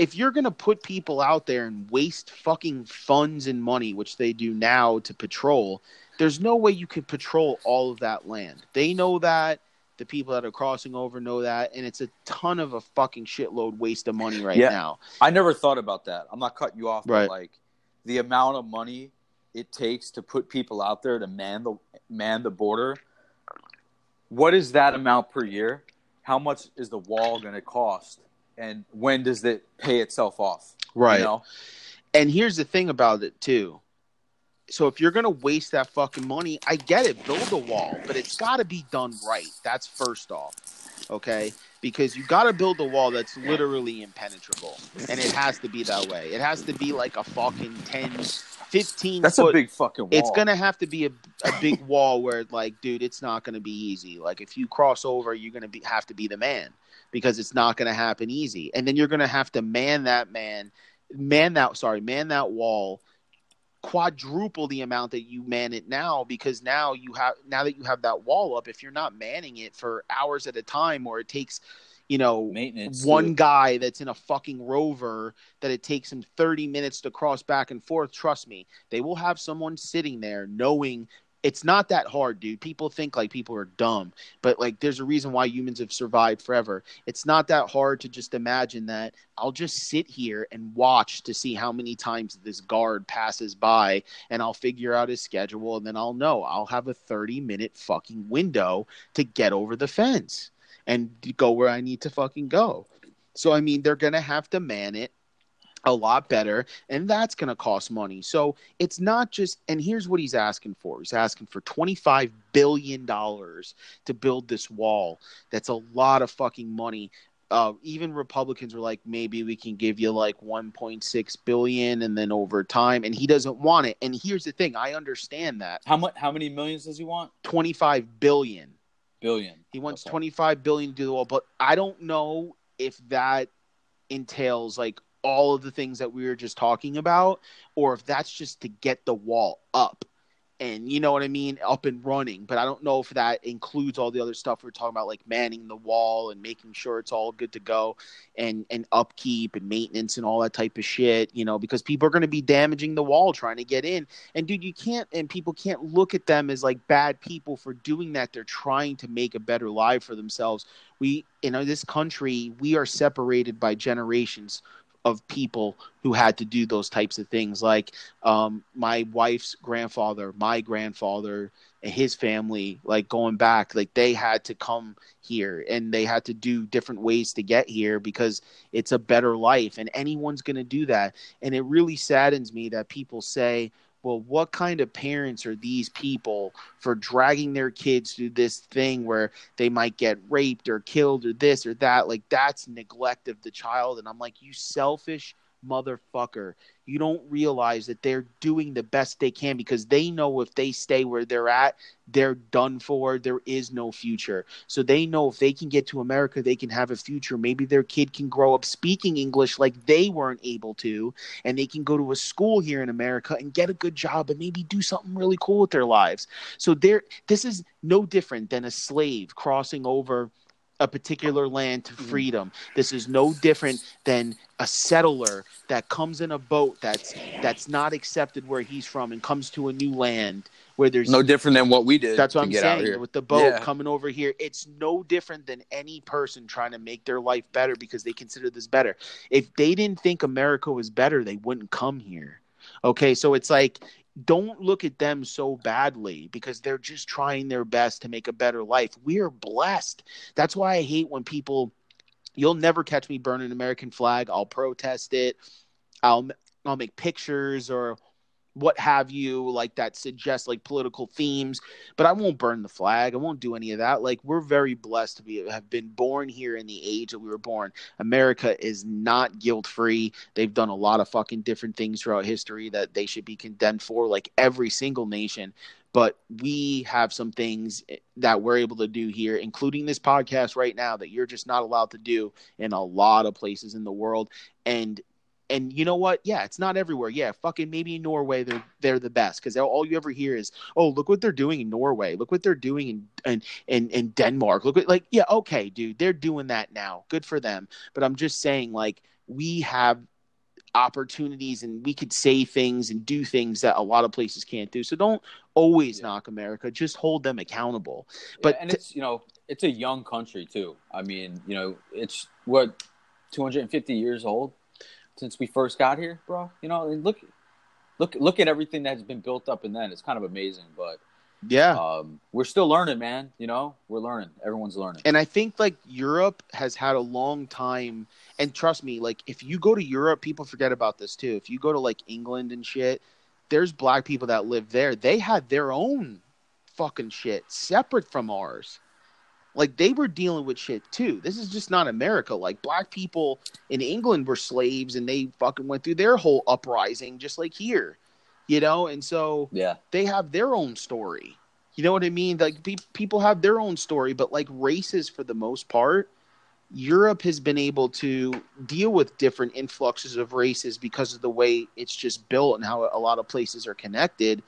if you're going to put people out there and waste fucking funds and money, which they do now to patrol, there's no way you could patrol all of that land. They know that. The people that are crossing over know that. And it's a ton of a fucking shitload waste of money right yeah. now. I never thought about that. I'm not cutting you off. Right. But like the amount of money it takes to put people out there to man the man the border. What is that amount per year? How much is the wall going to cost? And when does it pay itself off? Right. You know? And here's the thing about it too. So if you're going to waste that fucking money, I get it, build a wall, but it's got to be done right. That's first off, okay? Because you got to build a wall that's literally impenetrable, and it has to be that way. It has to be like a fucking ten, fifteen That's foot. A big fucking wall. It's going to have to be a, a big wall where, like, dude, it's not going to be easy. Like, if you cross over, you're going to be have to be the man, because it's not going to happen easy. And then you're going to have to man that man, man that, sorry, man that wall, quadruple the amount that you man it now, because now you have now that you have that wall up, if you're not manning it for hours at a time, or it takes, you know, maintenance one too. Guy that's in a fucking rover that it takes him thirty minutes to cross back and forth, trust me, they will have someone sitting there knowing it's not that hard, dude. People think like people are dumb, but like there's a reason why humans have survived forever. It's not that hard to just imagine that I'll just sit here and watch to see how many times this guard passes by, and I'll figure out his schedule, and then I'll know I'll have a thirty minute fucking window to get over the fence and go where I need to fucking go. So, I mean, they're going to have to man it. a lot better, and that's going to cost money. So it's not just – and here's what he's asking for. He's asking for twenty-five billion dollars to build this wall. That's a lot of fucking money. Uh, even Republicans were like, maybe we can give you like one point six billion dollars and then over time. And he doesn't want it. And here's the thing. I understand that. How much? How many millions does he want? twenty-five billion dollars. Billion. He wants okay. twenty-five billion dollars to do the wall. But I don't know if that entails like – all of the things that we were just talking about, or if that's just to get the wall up and, you know what I mean, up and running. But I don't know if that includes all the other stuff we're talking about, like manning the wall and making sure it's all good to go and, and upkeep and maintenance and all that type of shit, you know, because people are going to be damaging the wall trying to get in. And dude, you can't, and people can't look at them as like bad people for doing that. They're trying to make a better life for themselves. We, in this country, we are separated by generations of people who had to do those types of things. Like um, my wife's grandfather, my grandfather, and his family, like going back, like they had to come here and they had to do different ways to get here because it's a better life, and anyone's going to do that. And it really saddens me that people say, well, what kind of parents are these people for dragging their kids through this thing where they might get raped or killed or this or that? Like, that's neglect of the child. And I'm like, you selfish motherfucker. You don't realize that they're doing the best they can because they know if they stay where they're at, they're done for. There is no future. So they know if they can get to America, they can have a future. Maybe their kid can grow up speaking English like they weren't able to, and they can go to a school here in America and get a good job and maybe do something really cool with their lives. So they're, this is no different than a slave crossing over a particular land to freedom. This is no different than a settler that comes in a boat that's that's not accepted where he's from and comes to a new land where there's no different than what we did. That's what I'm saying with the boat yeah. coming over here. It's no different than any person trying to make their life better because they consider this better. If they didn't think America was better, they wouldn't come here. Okay, so it's like, don't look at them so badly because they're just trying their best to make a better life. We are blessed. That's why I hate when people – you'll never catch me burn an American flag. I'll protest it. I'll I'll make pictures or what have you, like that suggests like political themes. But I won't burn the flag. I won't do any of that. Like, we're very blessed to be have been born here in the age that we were born. America is not guilt-free. They've done a lot of fucking different things throughout history that they should be condemned for, like every single nation. But we have some things that we're able to do here, including this podcast right now, that you're just not allowed to do in a lot of places in the world. And And you know what? Yeah, it's not everywhere. Yeah, fucking maybe in Norway they're they're the best because all you ever hear is, oh, look what they're doing in Norway. Look what they're doing in in, in, in Denmark. Look at like, yeah, okay, dude, they're doing that now. Good for them. But I'm just saying, like, we have opportunities and we could say things and do things that a lot of places can't do. So don't always yeah. knock America. Just hold them accountable. Yeah, but and t- it's you know it's a young country too. I mean, you know, it's what two hundred fifty years old. Since we first got here, bro, you know, and look, look, look at everything that's been built up, and then it's kind of amazing. But yeah, um, we're still learning, man. You know, we're learning. Everyone's learning. And I think like Europe has had a long time. And trust me, like if you go to Europe, people forget about this too. If you go to like England and shit, there's black people that live there. They had their own fucking shit separate from ours. Like, they were dealing with shit, too. This is just not America. Like, black people in England were slaves, and they fucking went through their whole uprising just like here, you know? And so yeah. they have their own story. You know what I mean? Like, pe- people have their own story, but, like, races for the most part, Europe has been able to deal with different influxes of races because of the way it's just built and how a lot of places are connected.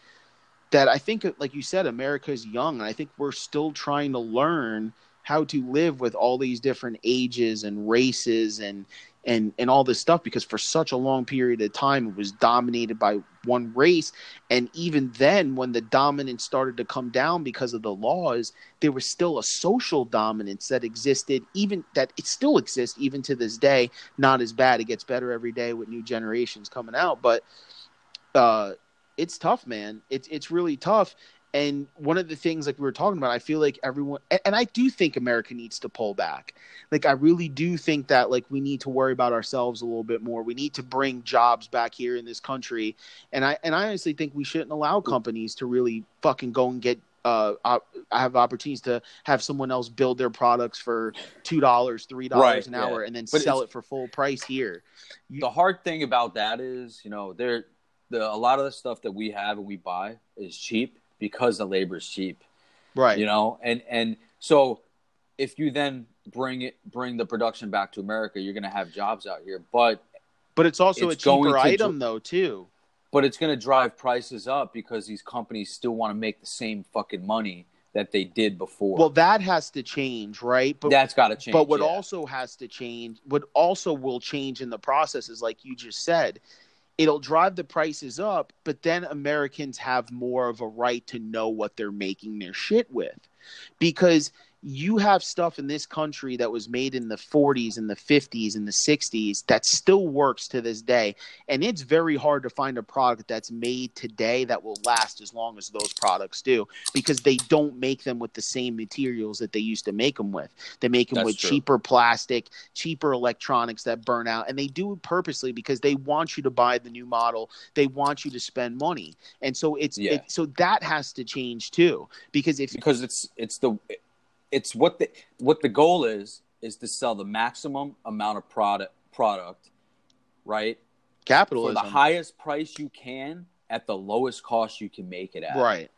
That I think, like you said, America is young, and I think we're still trying to learn how to live with all these different ages and races and and and all this stuff, because for such a long period of time it was dominated by one race. And even then, when the dominance started to come down because of the laws, there was still a social dominance that existed, even that it still exists even to this day. Not as bad. It gets better every day with new generations coming out, but uh It's tough, man. It's it's really tough. And one of the things, like we were talking about, I feel like everyone – and I do think America needs to pull back. Like, I really do think that, like, we need to worry about ourselves a little bit more. We need to bring jobs back here in this country. And I and I honestly think we shouldn't allow companies to really fucking go and get uh, – have opportunities to have someone else build their products for two dollars, three dollars right, an hour yeah. and then but sell it for full price here. You, the hard thing about that is, you know, there the a lot of the stuff that we have and we buy is cheap. Because the labor is cheap, right? You know, and and so if you then bring it, bring the production back to America, you're going to have jobs out here. But but it's also it's a cheaper item, though, too. But it's going to drive prices up because these companies still want to make the same fucking money that they did before. Well, that has to change, right? But that's got to change. But what yeah. also has to change, what also will change in the process is, like you just said, it'll drive the prices up, but then Americans have more of a right to know what they're making their shit with. Because you have stuff in this country that was made in the forties and the fifties and the sixties that still works to this day. And it's very hard to find a product that's made today that will last as long as those products do, because they don't make them with the same materials that they used to make them with. They make them that's with true. cheaper plastic, cheaper electronics that burn out. And they do it purposely because they want you to buy the new model. They want you to spend money. And so it's yeah. it, so that has to change too, because if because it's it's the it, It's what the what the goal is is to sell the maximum amount of product product, right? Capitalism. For the highest price you can at the lowest cost you can make it at. Right.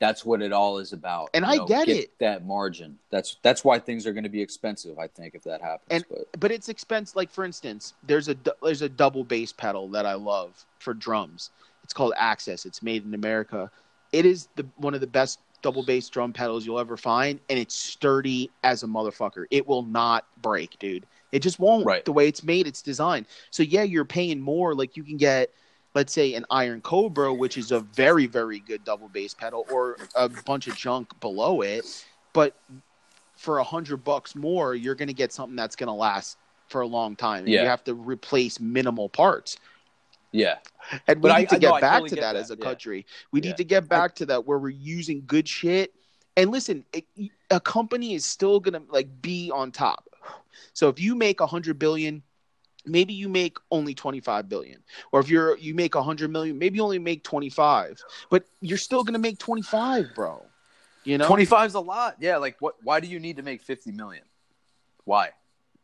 That's what it all is about. And you I know, get, get it. That margin. That's that's why things are going to be expensive, I think, if that happens. And, but. but it's expensive. Like, for instance, there's a there's a double bass pedal that I love for drums. It's called Access. It's made in America. It is the one of the best double bass drum pedals you'll ever find, and it's sturdy as a motherfucker. It will not break, dude. It just won't. Right. The way it's made, it's designed. So yeah, you're paying more. Like, you can get, let's say, an Iron Cobra, which is a very, very good double bass pedal, or a bunch of junk below it. But for a hundred bucks more, you're going to get something that's going to last for a long time. And yeah. you have to replace minimal parts. Yeah. And we but need I, to get I, no, back totally to that, that as a country. Yeah. We need yeah. to get back I, to that where we're using good shit. And listen, it, a company is still going to, like, be on top. So if you make one hundred billion dollars, maybe you make only twenty-five billion dollars. Or if you're you make one hundred million dollars, maybe you only make twenty-five. But you're still going to make twenty-five, bro. You know? twenty-five is a lot. Yeah, like, what? Why do you need to make fifty million dollars? Why?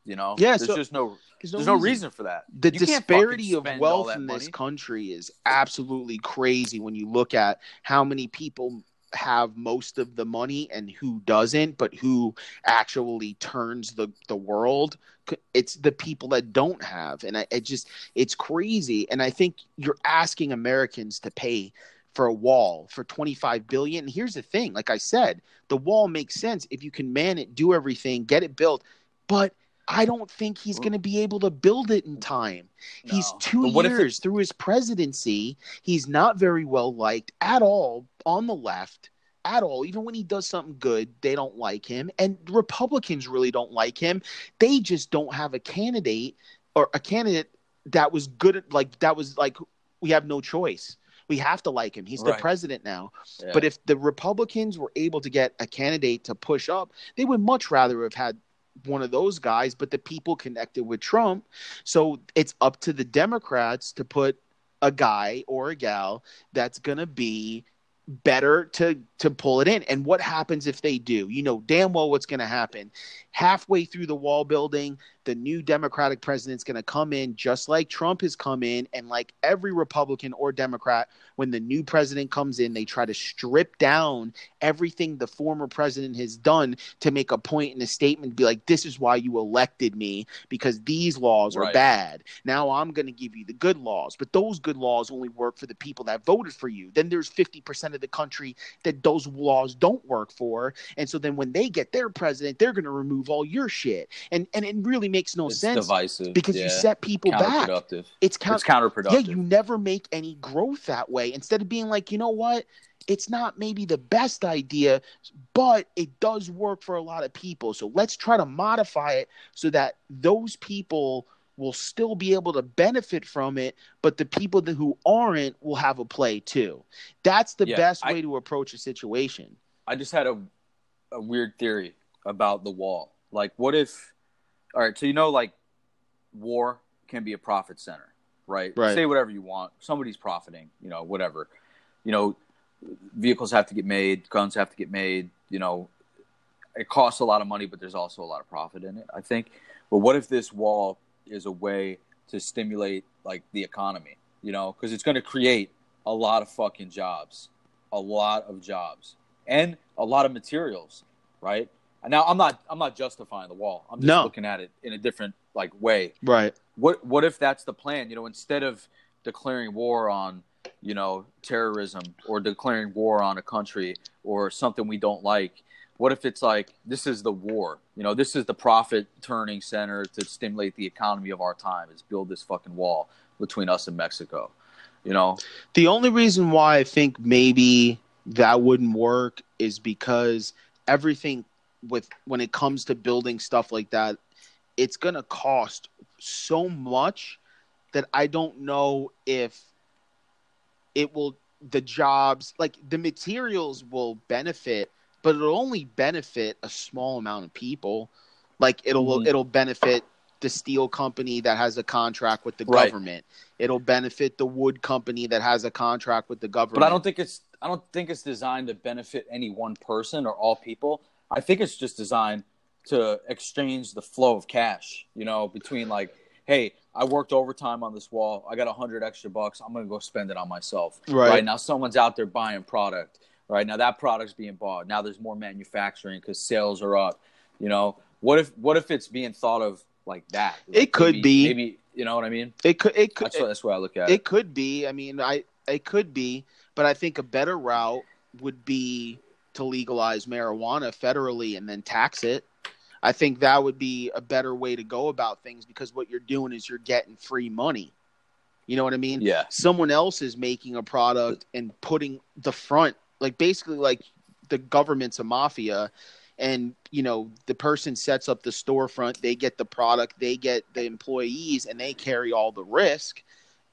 You know? Yeah, There's so, just no – There's, no, There's reason. no reason for that. The you disparity of wealth in money. this country is absolutely crazy when you look at how many people have most of the money and who doesn't, but who actually turns the, the world. It's the people that don't have. And I, it just – it's crazy. And I think you're asking Americans to pay for a wall for twenty-five billion dollars. And here's the thing. Like I said, the wall makes sense if you can man it, do everything, get it built. But – I don't think he's going to be able to build it in time. No. He's two years it, through his presidency. He's not very well liked at all on the left at all. Even when he does something good, they don't like him. And Republicans really don't like him. They just don't have a candidate or a candidate that was good. Like, that was like, we have no choice. We have to like him. He's right. the president now. Yeah. But if the Republicans were able to get a candidate to push up, they would much rather have had one of those guys, but the people connected with Trump. So it's up to the Democrats to put a guy or a gal that's going to be better to, to pull it in. And what happens if they do? You know damn well what's going to happen. Halfway through the wall building, the new Democratic president's going to come in just like Trump has come in. And like every Republican or Democrat, when the new president comes in, they try to strip down everything the former president has done to make a point in a statement, be like, this is why you elected me, because these laws right. are bad. Now I'm going to give you the good laws. But those good laws only work for the people that voted for you. Then there's fifty percent of the country that those laws don't work for. And so then when they get their president, they're going to remove all your shit. And and it really makes no it's sense divisive, because yeah. you set people back. It's, count- it's counterproductive. Yeah, you never make any growth that way. Instead of being like, you know what? It's not maybe the best idea, but it does work for a lot of people. So let's try to modify it so that those people will still be able to benefit from it, but the people that, who aren't will have a play too. That's the yeah, best I, way to approach a situation. I just had a, a weird theory about the wall. Like, what if – all right, so you know, like, war can be a profit center, right? Right. Say whatever you want. Somebody's profiting, you know, whatever. You know, vehicles have to get made. Guns have to get made, you know. It costs a lot of money, but there's also a lot of profit in it, I think. But what if this wall is a way to stimulate, like, the economy, you know? Because it's going to create a lot of fucking jobs, a lot of jobs, and a lot of materials, right? Now, I'm not I'm not justifying the wall. I'm just no. looking at it in a different, like, way. Right. What What if that's the plan? You know, instead of declaring war on, you know, terrorism or declaring war on a country or something we don't like, what if it's like, this is the war, you know, this is the profit turning center to stimulate the economy of our time, is build this fucking wall between us and Mexico, you know? The only reason why I think maybe that wouldn't work is because everything with, when it comes to building stuff like that, it's going to cost so much that I don't know if it will, the jobs, like the materials will benefit, but it'll only benefit a small amount of people. Like it'll mm-hmm. it'll benefit the steel company that has a contract with the right. government. It'll benefit the wood company that has a contract with the government. But I don't think it's I don't think it's designed to benefit any one person or all people. I think it's just designed to exchange the flow of cash, you know, between like, hey, I worked overtime on this wall. I got a hundred extra bucks. I'm gonna go spend it on myself. Right. Right now, someone's out there buying product. Right now, that product's being bought. Now there's more manufacturing because sales are up. You know, what if what if it's being thought of like that? Like it could maybe, be. Maybe, you know what I mean? It could. It could. That's, it, what, that's what I look at. It could be. I mean, I it could be, but I think a better route would be to legalize marijuana federally and then tax it. I think that would be a better way to go about things because what you're doing is you're getting free money. You know what I mean? Yeah. Someone else is making a product and putting the front. Like basically like the government's a mafia and, you know, the person sets up the storefront, they get the product, they get the employees and they carry all the risk.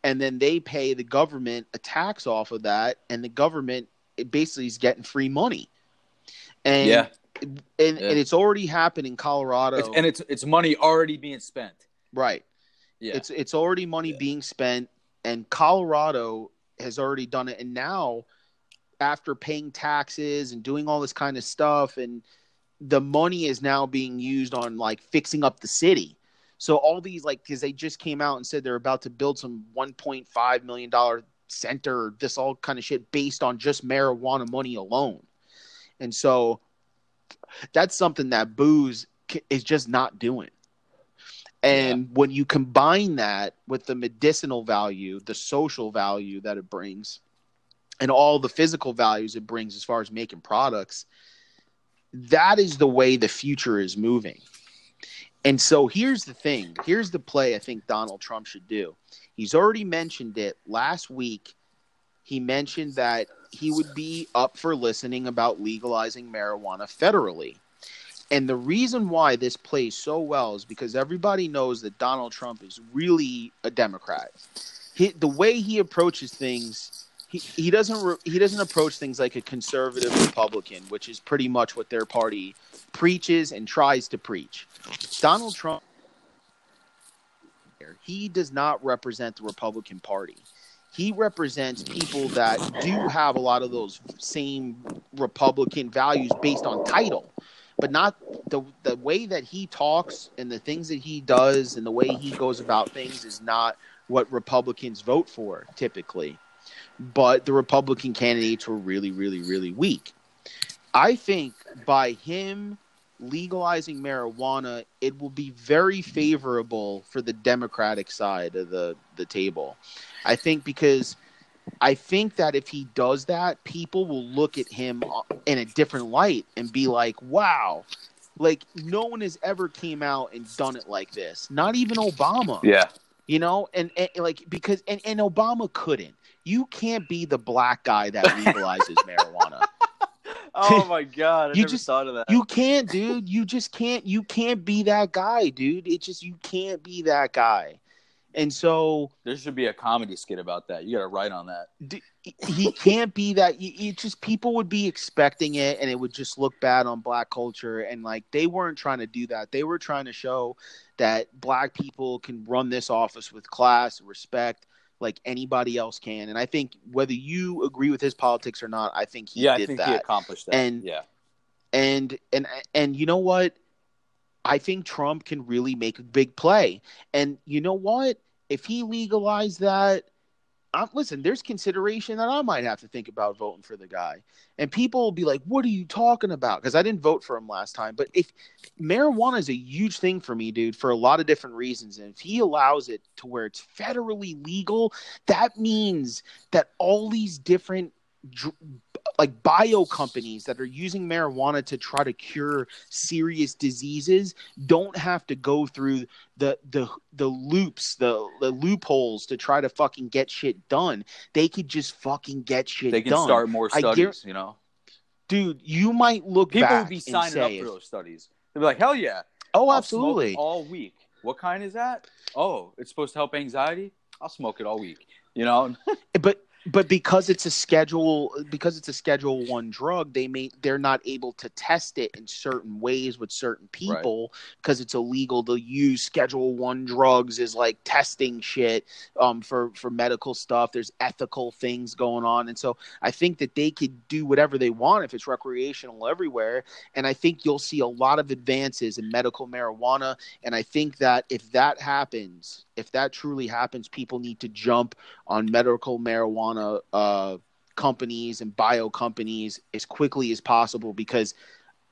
And then they pay the government a tax off of that. And the government it basically is getting free money. And, yeah. and, yeah. and it's already happened in Colorado. It's, and it's, it's money already being spent. Right. Yeah. It's, it's already money yeah. being spent and Colorado has already done it. And now, after paying taxes and doing all this kind of stuff, and the money is now being used on like fixing up the city. So all these like, cause they just came out and said they're about to build some one point five million dollars center, this all kind of shit based on just marijuana money alone. And so that's something that booze is just not doing. And yeah. when you combine that with the medicinal value, the social value that it brings, and all the physical values it brings as far as making products, that is the way the future is moving. And so here's the thing. Here's the play I think Donald Trump should do. He's already mentioned it. Last week, he mentioned that he would be up for listening about legalizing marijuana federally. And the reason why this plays so well is because everybody knows that Donald Trump is really a Democrat. He, the way he approaches things – He he doesn't re- he doesn't approach things like a conservative Republican, which is pretty much what their party preaches and tries to preach. Donald Trump, he does not represent the Republican Party. He represents people that do have a lot of those same Republican values based on title, but not the the way that he talks and the things that he does and the way he goes about things is not what Republicans vote for typically. But the Republican candidates were really, really, really weak. I think by him legalizing marijuana, it will be very favorable for the Democratic side of the, the table. I think because I think that if he does that, people will look at him in a different light and be like, wow, like no one has ever came out and done it like this. Not even Obama. Yeah. You know, and, and like because and, and Obama couldn't. You can't be the black guy that legalizes marijuana. Oh my God. I you never just, thought of that. You can't, dude. You just can't. You can't be that guy, dude. It just, you can't be that guy. And so there should be a comedy skit about that. You got to write on that. He can't be that. It just, people would be expecting it, and it would just look bad on black culture. And like, they weren't trying to do that. They were trying to show that black people can run this office with class, respect, like anybody else can. And I think whether you agree with his politics or not, I think he yeah, did that. Yeah, I think that. He accomplished that. And yeah, and and and you know what? I think Trump can really make a big play. And you know what? If he legalized that, I'm, listen, there's consideration that I might have to think about voting for the guy. And people will be like, what are you talking about? Because I didn't vote for him last time. But if marijuana is a huge thing for me, dude, for a lot of different reasons. And if he allows it to where it's federally legal, that means that all these different like bio companies that are using marijuana to try to cure serious diseases don't have to go through the the the loops, the, the loopholes to try to fucking get shit done. They could just fucking get shit done. They can done. start more studies, you know? Dude, you might look People back would be signing and say, up for those studies. They'd be like, hell yeah. Oh, I'll absolutely. Smoke it all week. What kind is that? Oh, it's supposed to help anxiety? I'll smoke it all week, you know? But But because it's a schedule, because it's a Schedule One drug, they may they're not able to test it in certain ways with certain people because right. it's illegal to use Schedule One drugs as like testing shit um, for for medical stuff. There's ethical things going on, and so I think that they could do whatever they want if it's recreational everywhere. And I think you'll see a lot of advances in medical marijuana. And I think that if that happens, if that truly happens, people need to jump on medical marijuana Uh, companies and bio companies as quickly as possible, because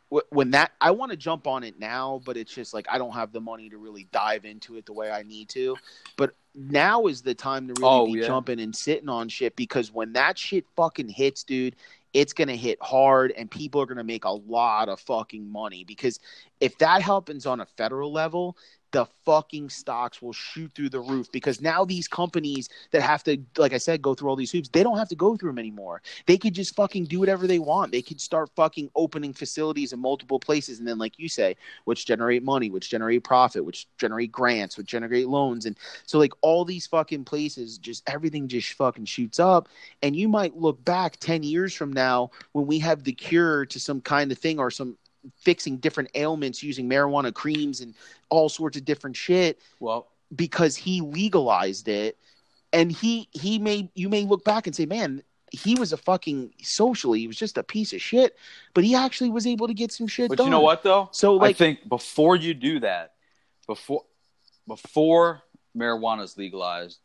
w- when that I want to jump on it now, but it's just like I don't have the money to really dive into it the way I need to. But now is the time to really oh, be yeah. jumping and sitting on shit, because when that shit fucking hits, dude, it's going to hit hard and people are going to make a lot of fucking money, because if that happens on a federal level, the fucking stocks will shoot through the roof, because now these companies that have to, like I said, go through all these hoops, they don't have to go through them anymore. They could just fucking do whatever they want. They could start fucking opening facilities in multiple places. And then, like you say, which generate money, which generate profit, which generate grants, which generate loans. And so like all these fucking places, just everything just fucking shoots up. And you might look back ten years from now when we have the cure to some kind of thing, or some, fixing different ailments using marijuana creams and all sorts of different shit. Well, because he legalized it, and he he may you may look back and say, man, he was a fucking socially, he was just a piece of shit, but he actually was able to get some shit but done. But you know what though? So like, I think before you do that, before before marijuana's legalized,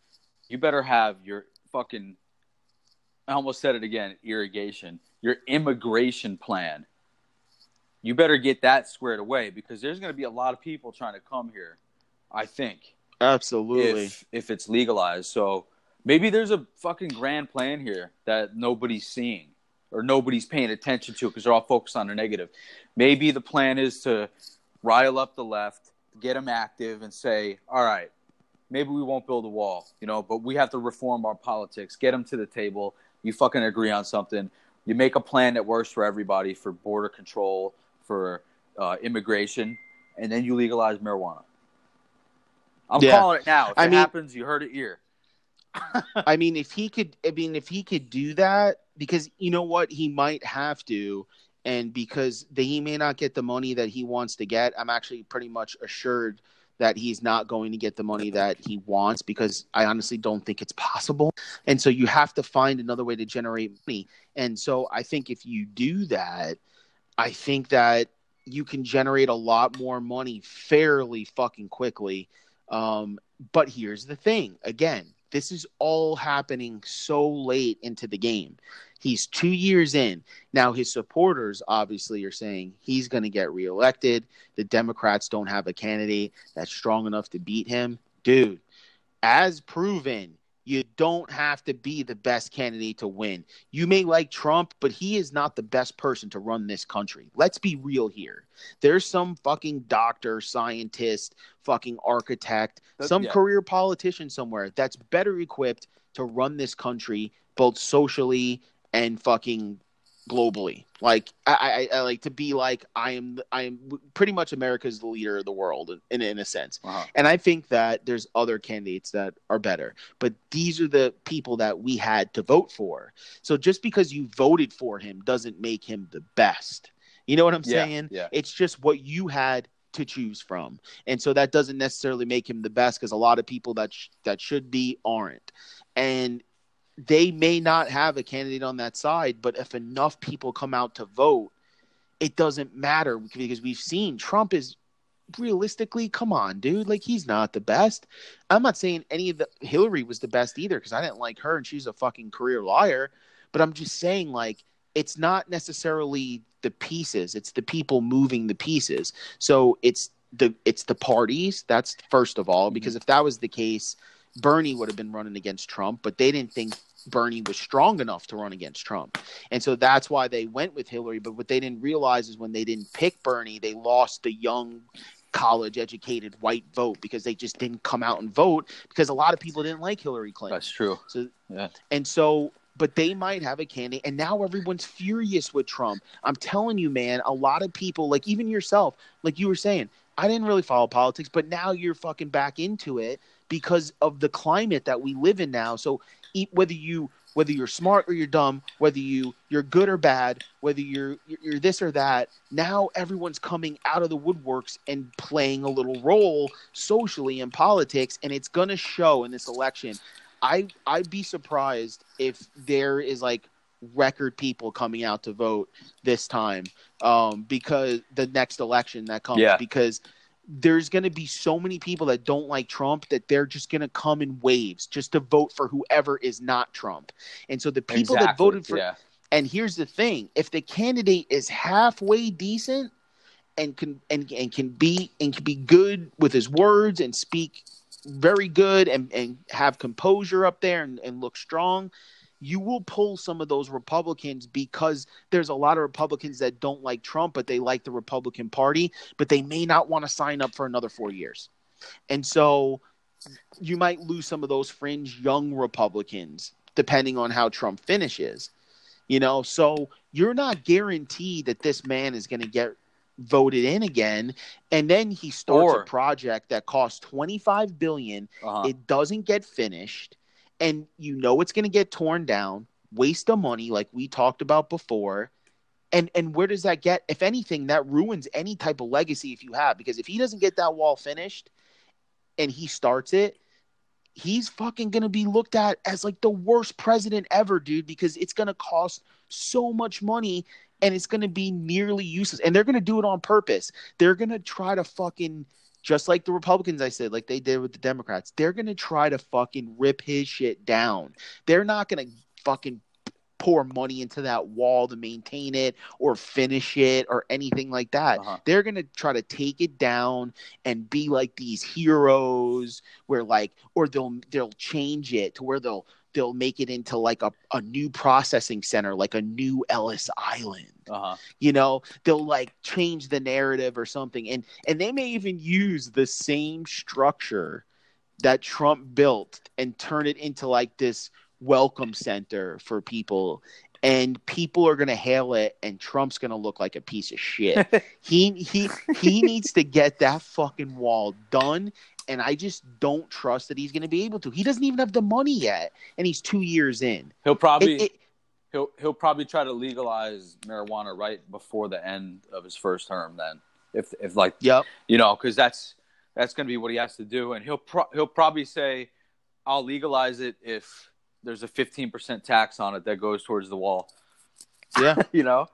you better have your fucking I almost said it again, irrigation, your immigration plan. You better get that squared away, because there's going to be a lot of people trying to come here, I think. Absolutely. If, if it's legalized. So maybe there's a fucking grand plan here that nobody's seeing or nobody's paying attention to because they're all focused on the negative. Maybe the plan is to rile up the left, get them active and say, all right, maybe we won't build a wall, you know, but we have to reform our politics, get them to the table. You fucking agree on something. You make a plan that works for everybody, for border control, for uh, immigration, and then you legalize marijuana. I'm yeah. calling it now. If I it mean, happens, you heard it here. I mean, if he could, I mean, if he could do that, because you know what, he might have to, and because the, he may not get the money that he wants to get. I'm actually pretty much assured that he's not going to get the money that he wants, because I honestly don't think it's possible. And so you have to find another way to generate money. And so I think if you do that, I think that you can generate a lot more money fairly fucking quickly. Um, but here's the thing. Again, this is all happening so late into the game. He's two years in. Now his supporters obviously are saying he's going to get reelected. The Democrats don't have a candidate that's strong enough to beat him. Dude, as proven, you don't have to be the best candidate to win. You may like Trump, but he is not the best person to run this country. Let's be real here. There's some fucking doctor, scientist, fucking architect, that's, some yeah. career politician somewhere that's better equipped to run this country, both socially and fucking globally. Like I, I, I like to be like I am. I am pretty much America's the leader of the world in in a sense. Uh-huh. And I think that there's other candidates that are better, but these are the people that we had to vote for. So just because you voted for him doesn't make him the best. You know what I'm yeah, saying? Yeah. It's just what you had to choose from, and so that doesn't necessarily make him the best because a lot of people that sh- that should be aren't, and they may not have a candidate on that side, but if enough people come out to vote, it doesn't matter because we've seen Trump is realistically, come on, dude, like he's not the best. I'm not saying any of the Hillary was the best either because I didn't like her and she's a fucking career liar, but I'm just saying like it's not necessarily the pieces, it's the people moving the pieces. So it's the it's the parties, that's first of all, because if that was the case, Bernie would have been running against Trump, but they didn't think Bernie was strong enough to run against Trump. And so that's why they went with Hillary. But what they didn't realize is when they didn't pick Bernie, they lost the young, college-educated white vote because they just didn't come out and vote because a lot of people didn't like Hillary Clinton. That's true. So, yeah. And so – but they might have a candidate, and now everyone's furious with Trump. I'm telling you, man, a lot of people, like even yourself, like you were saying, I didn't really follow politics, but now you're fucking back into it because of the climate that we live in now. So whether you whether you're smart or you're dumb, whether you you're good or bad, whether you're you're this or that, now everyone's coming out of the woodworks and playing a little role socially in politics, and it's going to show in this election. I I'd be surprised if there is like record people coming out to vote this time, um, because the next election that comes, yeah. because there's going to be so many people that don't like Trump that they're just going to come in waves just to vote for whoever is not Trump. And so the people exactly. that voted for, yeah. and here's the thing, if the candidate is halfway decent and can, and, and can be, and can be good with his words and speak very good and, and have composure up there and, and look strong, you will pull some of those Republicans because there's a lot of Republicans that don't like Trump, but they like the Republican Party, but they may not want to sign up for another four years. And so you might lose some of those fringe young Republicans depending on how Trump finishes. You know, so you're not guaranteed that this man is going to get voted in again, and then he starts or, a project that costs twenty-five billion dollars. Uh-huh. It doesn't get finished, and you know it's going to get torn down, waste of money like we talked about before. And and where does that get? If anything, that ruins any type of legacy if you have, because if he doesn't get that wall finished and he starts it, he's fucking going to be looked at as like the worst president ever, dude, because it's going to cost so much money. And it's going to be nearly useless. And they're going to do it on purpose. They're going to try to fucking – just like the Republicans, I said, like they did with the Democrats. They're going to try to fucking rip his shit down. They're not going to fucking pour money into that wall to maintain it or finish it or anything like that. Uh-huh. They're going to try to take it down and be like these heroes where like – or they'll they'll change it to where they'll – they'll make it into like a, a new processing center, like a new Ellis Island. Uh-huh. You know, they'll like change the narrative or something. And and they may even use the same structure that Trump built and turn it into like this welcome center for people. And people are going to hail it, and Trump's going to look like a piece of shit. he he he needs to get that fucking wall done. And I just don't trust that he's going to be able to. He doesn't even have the money yet, and he's two years in. He'll probably it, it, he'll he'll probably try to legalize marijuana right before the end of his first term. Then, if if like yep. you know, because that's that's going to be what he has to do. And he'll pro- he'll probably say, "I'll legalize it if there's a fifteen percent tax on it that goes towards the wall." Yeah, you know.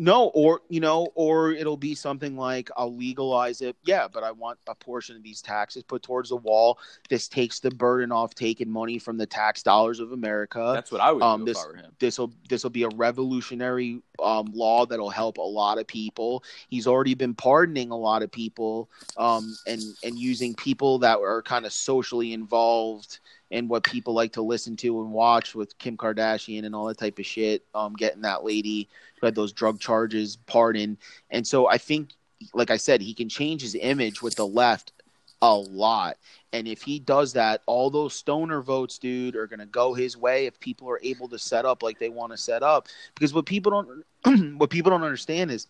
No, or, you know, or it'll be something like, I'll legalize it. Yeah, but I want a portion of these taxes put towards the wall. This takes the burden off taking money from the tax dollars of America. That's what I would um, do this, if I were him. This'll, this'll be a revolutionary um, law that'll help a lot of people. He's already been pardoning a lot of people um, and, and using people that are kind of socially involved and what people like to listen to and watch with Kim Kardashian and all that type of shit, um, getting that lady who had those drug charges pardoned. And so I think, like I said, he can change his image with the left a lot. And if he does that, all those stoner votes, dude, are going to go his way if people are able to set up like they want to set up. Because what people don't what people don't understand is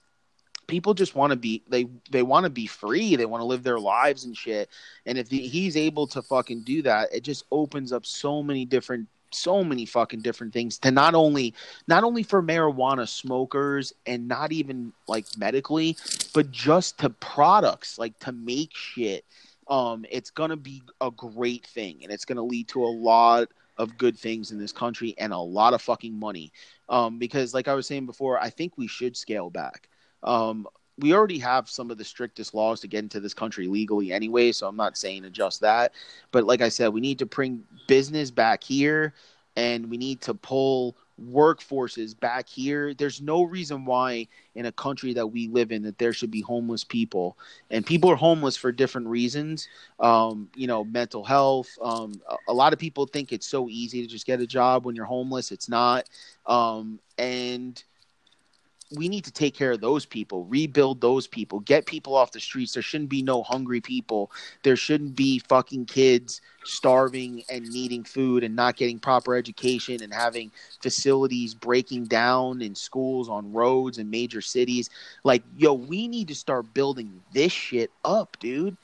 people just want to be – they they want to be free. They want to live their lives and shit. And if the, he's able to fucking do that, it just opens up so many different – so many fucking different things to not only not only for marijuana smokers and not even like medically, but just to products, like to make shit. Um, it's going to be a great thing, and it's going to lead to a lot of good things in this country and a lot of fucking money. Um, because like I was saying before, I think we should scale back. Um, we already have some of the strictest laws to get into this country legally anyway, so I'm not saying adjust that. But like I said, we need to bring business back here, and we need to pull workforces back here. There's no reason why in a country that we live in that there should be homeless people. And people are homeless for different reasons, um, you know, mental health. Um, a lot of people think it's so easy to just get a job when you're homeless. It's not. Um, and – we need to take care of those people, rebuild those people, get people off the streets. There shouldn't be no hungry people. There shouldn't be fucking kids starving and needing food and not getting proper education and having facilities breaking down in schools, on roads, in major cities. Like, yo, we need to start building this shit up, dude.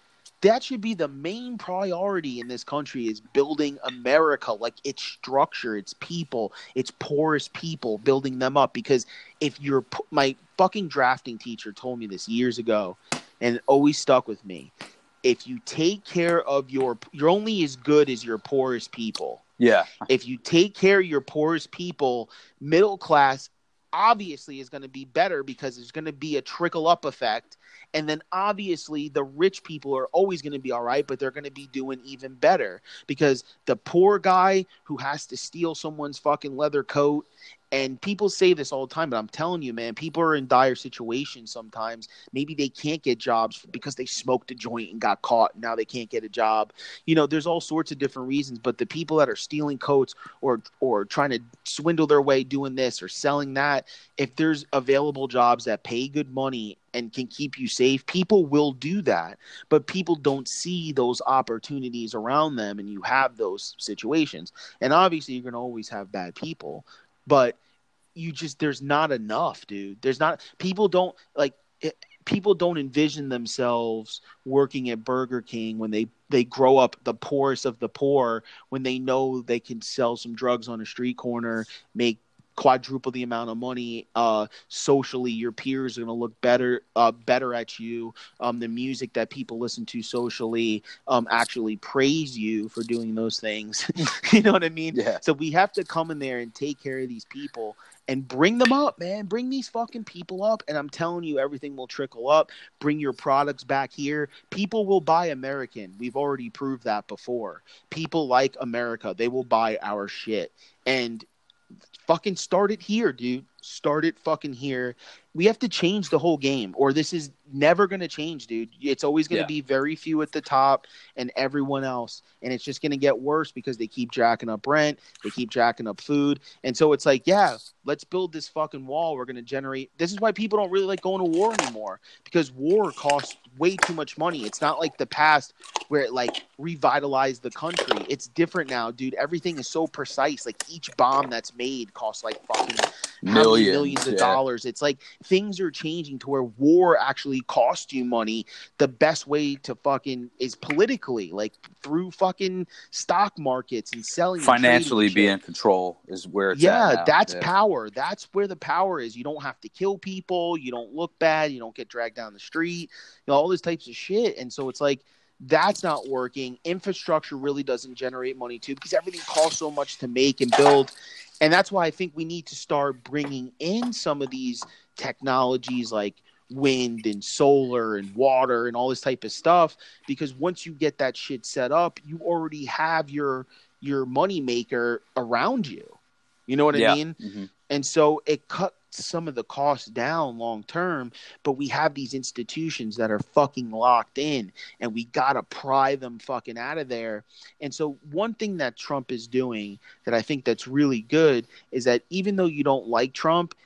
That should be the main priority in this country, is building America, like its structure, its people, its poorest people, building them up. Because if you're – my fucking drafting teacher told me this years ago, and it always stuck with me. If you take care of your – you're only as good as your poorest people. Yeah. If you take care of your poorest people, middle class obviously is going to be better because there's going to be a trickle-up effect. And then obviously the rich people are always going to be all right, but they're going to be doing even better because the poor guy who has to steal someone's fucking leather coat, and people say this all the time, but I'm telling you, man, people are in dire situations sometimes. Maybe they can't get jobs because they smoked a joint and got caught. And now they can't get a job. You know, there's all sorts of different reasons, but the people that are stealing coats or or trying to swindle their way doing this or selling that, if there's available jobs that pay good money and can keep you safe, people will do that. But people don't see those opportunities around them, and you have those situations. And obviously you're going to always have bad people, but you just – there's not enough, dude. There's not – people don't – like it, people don't envision themselves working at Burger King when they, they grow up the poorest of the poor, when they know they can sell some drugs on a street corner, make quadruple the amount of money. Uh, socially, your peers are going to look better uh, better at you. Um, the music that people listen to socially um, actually praise you for doing those things. You know what I mean? Yeah. So we have to come in there and take care of these people and bring them up, man. Bring these fucking people up. And I'm telling you, everything will trickle up. Bring your products back here. People will buy American. We've already proved that before. People like America. They will buy our shit. And fucking start it here, dude. Start it fucking here. We have to change the whole game, or this is never going to change, dude. It's always going to yeah. be very few at the top and everyone else. And it's just going to get worse because they keep jacking up rent. They keep jacking up food. And so it's like, yeah, let's build this fucking wall. We're going to generate. This is why people don't really like going to war anymore, because war costs way too much money. It's not like the past where it like revitalized the country. It's different now, dude. Everything is so precise. Like each bomb that's made costs like fucking millions. Millions of yeah. dollars. It's like things are changing to where war actually costs you money. The best way to fucking is politically, like through fucking stock markets and selling. Financially and be in control is where it's yeah, at. That's yeah, that's power. That's where the power is. You don't have to kill people. You don't look bad. You don't get dragged down the street. You know, all these types of shit. And so it's like, that's not working. Infrastructure really doesn't generate money too, because everything costs so much to make and build. And that's why I think we need to start bringing in some of these technologies like wind and solar and water and all this type of stuff, because once you get that shit set up, you already have your your money maker around you. You know what yeah. I mean? Mm-hmm. And so it cuts some of the costs down long term, but we have these institutions that are fucking locked in, and we gotta pry them fucking out of there. And so one thing that Trump is doing that I think that's really good is that even though you don't like Trump,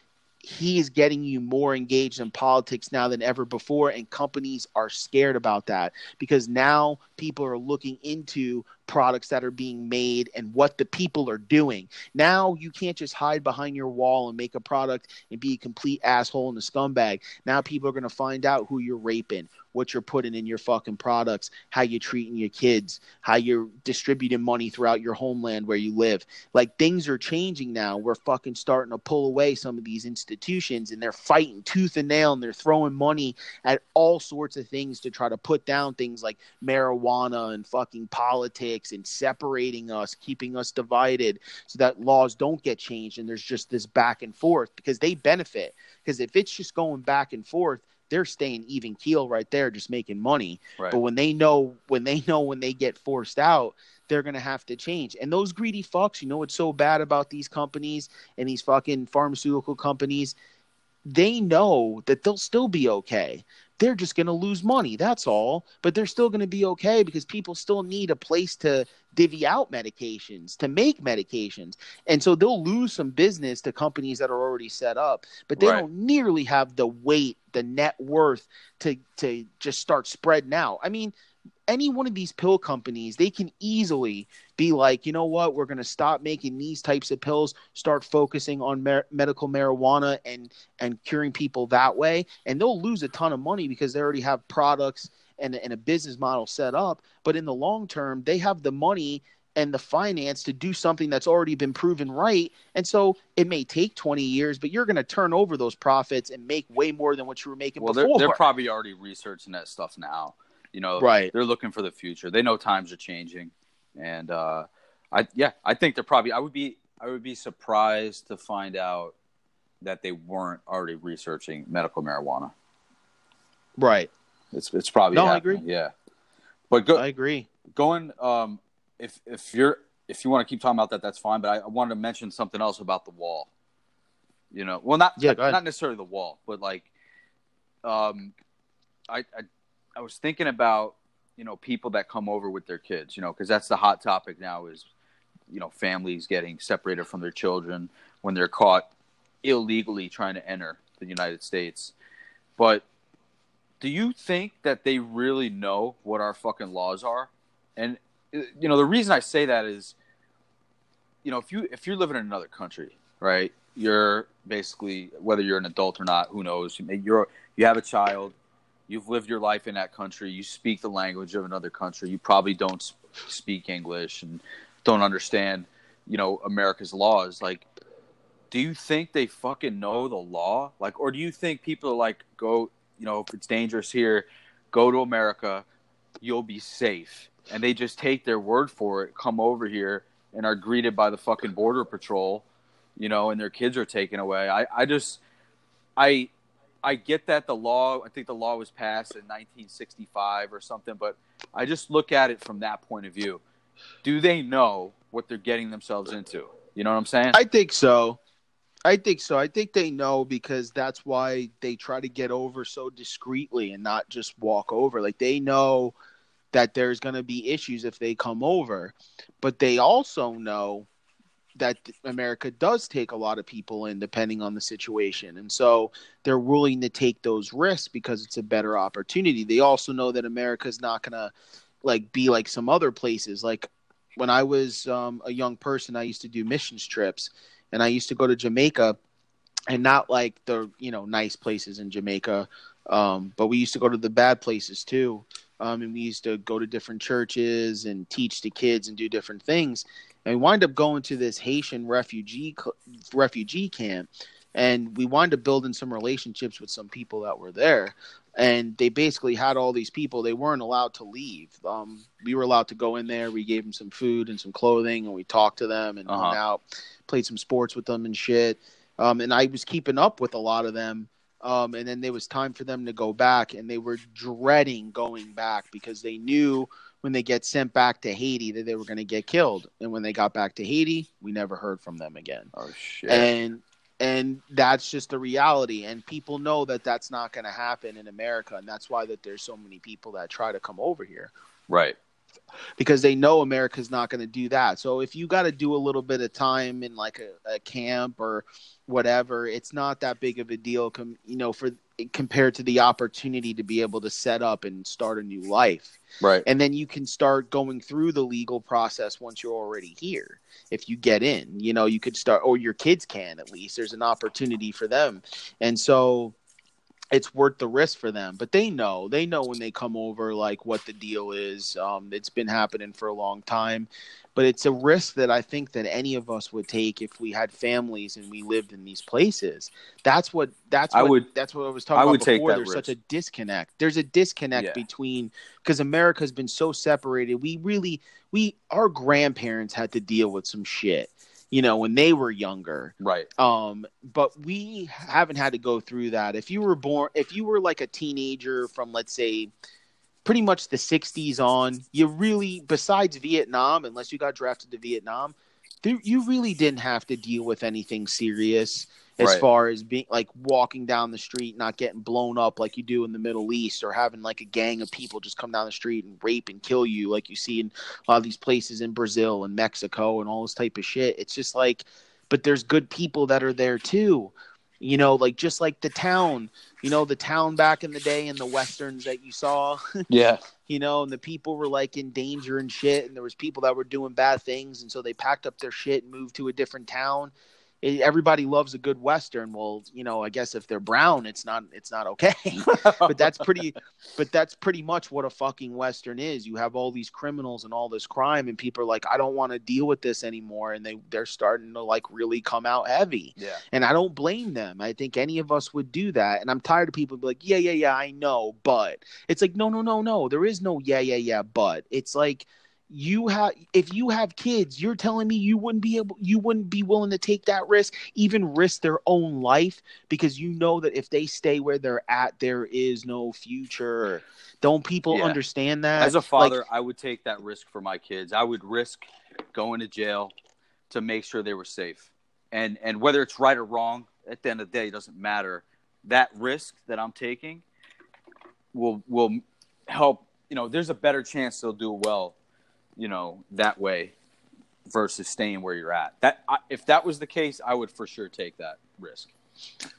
he is getting you more engaged in politics now than ever before, and companies are scared about that because now people are looking into products that are being made and what the people are doing. Now you can't just hide behind your wall and make a product and be a complete asshole and a scumbag. Now people are going to find out who you're raping, what you're putting in your fucking products, how you're treating your kids, how you're distributing money throughout your homeland where you live. Like, things are changing now. We're fucking starting to pull away some of these institutions, and they're fighting tooth and nail, and they're throwing money at all sorts of things to try to put down things like marijuana and fucking politics and separating us, keeping us divided so that laws don't get changed. And there's just this back and forth because they benefit. Because if it's just going back and forth, they're staying even keel right there, just making money. Right. But when they know, when they know, when they get forced out, they're going to have to change. And those greedy fucks, you know, what's so bad about these companies and these fucking pharmaceutical companies, they know that they'll still be okay. They're just going to lose money. That's all. But they're still going to be okay because people still need a place to divvy out medications, to make medications. And so they'll lose some business to companies that are already set up, but they right. don't nearly have the weight, the net worth to, to just start spreading out. I mean, any one of these pill companies, they can easily be like, you know what, we're going to stop making these types of pills, start focusing on mer- medical marijuana and, and curing people that way. And they'll lose a ton of money because they already have products and, and a business model set up. But in the long term, they have the money and the finance to do something that's already been proven right. And so it may take twenty years, but you're going to turn over those profits and make way more than what you were making well, before. Well, they're, they're probably already researching that stuff now. You know, right. They're looking for the future. They know times are changing, and uh, I yeah, I think they're probably. I would be I would be surprised to find out that they weren't already researching medical marijuana. Right. It's it's probably no. Happening. I agree. Yeah, but go, I agree. Going um, if if you're if you want to keep talking about that, that's fine. But I, I wanted to mention something else about the wall. You know, well, not yeah, not, not necessarily the wall, but like, um, I. I I was thinking about, you know, people that come over with their kids, you know, because that's the hot topic now is, you know, families getting separated from their children when they're caught illegally trying to enter the United States. But do you think that they really know what our fucking laws are? And, you know, the reason I say that is, you know, if you if you're living in another country, right, you're basically, whether you're an adult or not, who knows, you're you have a child. You've lived your life in that country. You speak the language of another country. You probably don't sp- speak English and don't understand, you know, America's laws. Like, do you think they fucking know the law? Like, or do you think people are like, go, you know, if it's dangerous here, go to America, you'll be safe. And they just take their word for it, come over here, and are greeted by the fucking border patrol, you know, and their kids are taken away. I, I just, I... I get that the law, I think the law was passed in nineteen sixty-five or something, but I just look at it from that point of view. Do they know what they're getting themselves into? You know what I'm saying? I think so. I think so. I think they know because that's why they try to get over so discreetly and not just walk over. Like, they know that there's going to be issues if they come over, but they also know that America does take a lot of people in depending on the situation. And so they're willing to take those risks because it's a better opportunity. They also know that America is not going to like be like some other places. Like when I was um, a young person, I used to do missions trips and I used to go to Jamaica, and not like the, you know, nice places in Jamaica. Um, but we used to go to the bad places too. Um, and we used to go to different churches and teach the kids and do different things. And we wind up going to this Haitian refugee refugee camp, and we wind up building some relationships with some people that were there. And they basically had all these people. They weren't allowed to leave. Um, we were allowed to go in there. We gave them some food and some clothing, and we talked to them and uh-huh. went out, played some sports with them and shit. Um, and I was keeping up with a lot of them. Um, and then there was time for them to go back, and they were dreading going back because they knew when they get sent back to Haiti that they were going to get killed. And when they got back to Haiti, we never heard from them again. Oh, shit. And and that's just the reality. And people know that that's not going to happen in America, and that's why that there's so many people that try to come over here. Right. because they know America's not going to do that. So if you got to do a little bit of time in like a, a camp or whatever, it's not that big of a deal, com- you know, for compared to the opportunity to be able to set up and start a new life. Right. And then you can start going through the legal process once you're already here. If you get in, you know, you could start, or your kids can, at least there's an opportunity for them. And so it's worth the risk for them, but they know, they know when they come over, like what the deal is. Um, it's been happening for a long time, but it's a risk that I think that any of us would take if we had families and we lived in these places. That's what, that's I what, would, that's what I was talking I about before. There's risk. Such a disconnect. There's a disconnect yeah. between, because America has been so separated. We really, we, our grandparents had to deal with some shit, you know, when they were younger. Right. Um, but we haven't had to go through that. If you were born, if you were like a teenager from, let's say, pretty much the sixties on, you really, besides Vietnam, unless you got drafted to Vietnam, th- you really didn't have to deal with anything serious as right. far as being like walking down the street, not getting blown up like you do in the Middle East, or having like a gang of people just come down the street and rape and kill you like you see in a lot of these places in Brazil and Mexico and all this type of shit. It's just like, but there's good people that are there too. You know, like just like the town, you know, the town back in the day and the Westerns that you saw. Yeah. You know, and the people were like in danger and shit. And there was people that were doing bad things. And so they packed up their shit and moved to a different town. Everybody loves a good Western. Well, you know, I guess if they're brown, it's not, it's not okay, but that's pretty, but that's pretty much what a fucking Western is. You have all these criminals and all this crime, and people are like, I don't want to deal with this anymore. And they, they're starting to like really come out heavy. Yeah. And I don't blame them. I think any of us would do that. And I'm tired of people be like, yeah, yeah, yeah, I know. But it's like, no, no, no, no, there is no. Yeah, yeah, yeah. But it's like, You have, if you have kids, you're telling me you wouldn't be able, you wouldn't be willing to take that risk, even risk their own life, because you know that if they stay where they're at, there is no future. Don't people yeah. understand that? As a father, like, I would take that risk for my kids. I would risk going to jail to make sure they were safe. And and whether it's right or wrong, at the end of the day, it doesn't matter. That risk that I'm taking will will help. You know, there's a better chance they'll do well, you know, that way versus staying where you're at. That I, if that was the case, I would for sure take that risk.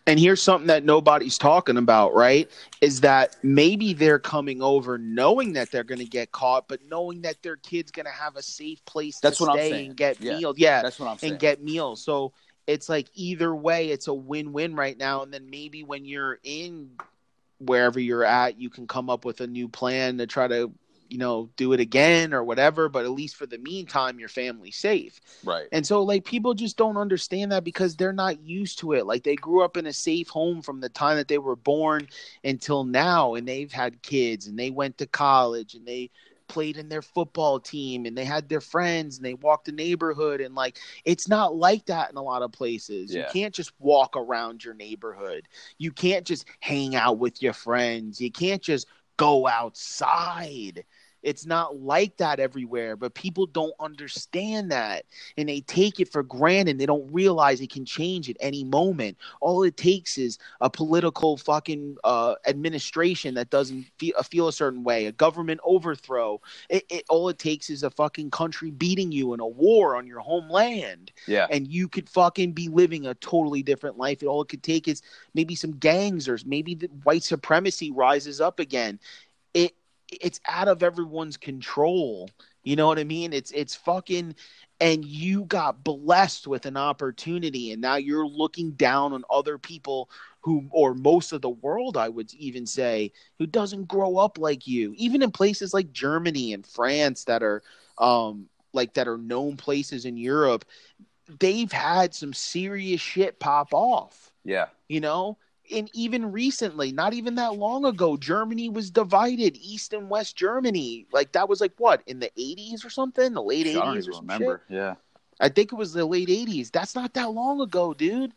And here's something that nobody's talking about, right? Is that maybe they're coming over knowing that they're going to get caught, but knowing that their kid's going to have a safe place that's to what stay I'm and get yeah. meals. Yeah, that's what I'm saying. And get meals. So it's like either way, it's a win-win right now. And then maybe when you're in wherever you're at, you can come up with a new plan to try to, you know, do it again or whatever, but at least for the meantime, your family's safe. Right. And so like people just don't understand that because they're not used to it. Like they grew up in a safe home from the time that they were born until now, and they've had kids and they went to college and they played in their football team and they had their friends and they walked the neighborhood. And like, it's not like that in a lot of places. Yeah. You can't just walk around your neighborhood. You can't just hang out with your friends. You can't just go outside. It's not like that everywhere, but people don't understand that, and they take it for granted. They don't realize it can change at any moment. All it takes is a political fucking uh, administration that doesn't fe- feel a certain way, a government overthrow. It, it, all it takes is a fucking country beating you in a war on your homeland, yeah. and you could fucking be living a totally different life. And all it could take is maybe some gangs, or maybe the white supremacy rises up again. It. It's out of everyone's control. You know what I mean? It's it's fucking – and you got blessed with an opportunity, and now you're looking down on other people who – or most of the world, I would even say, who doesn't grow up like you. Even in places like Germany and France that are um, like that are known places in Europe, they've had some serious shit pop off. Yeah. You know? And even recently, not even that long ago, Germany was divided, East and West Germany. Like that was like what, in the eighties or something? The late eighties I don't even or some remember. Shit? Yeah. I think it was the late eighties. That's not that long ago, dude.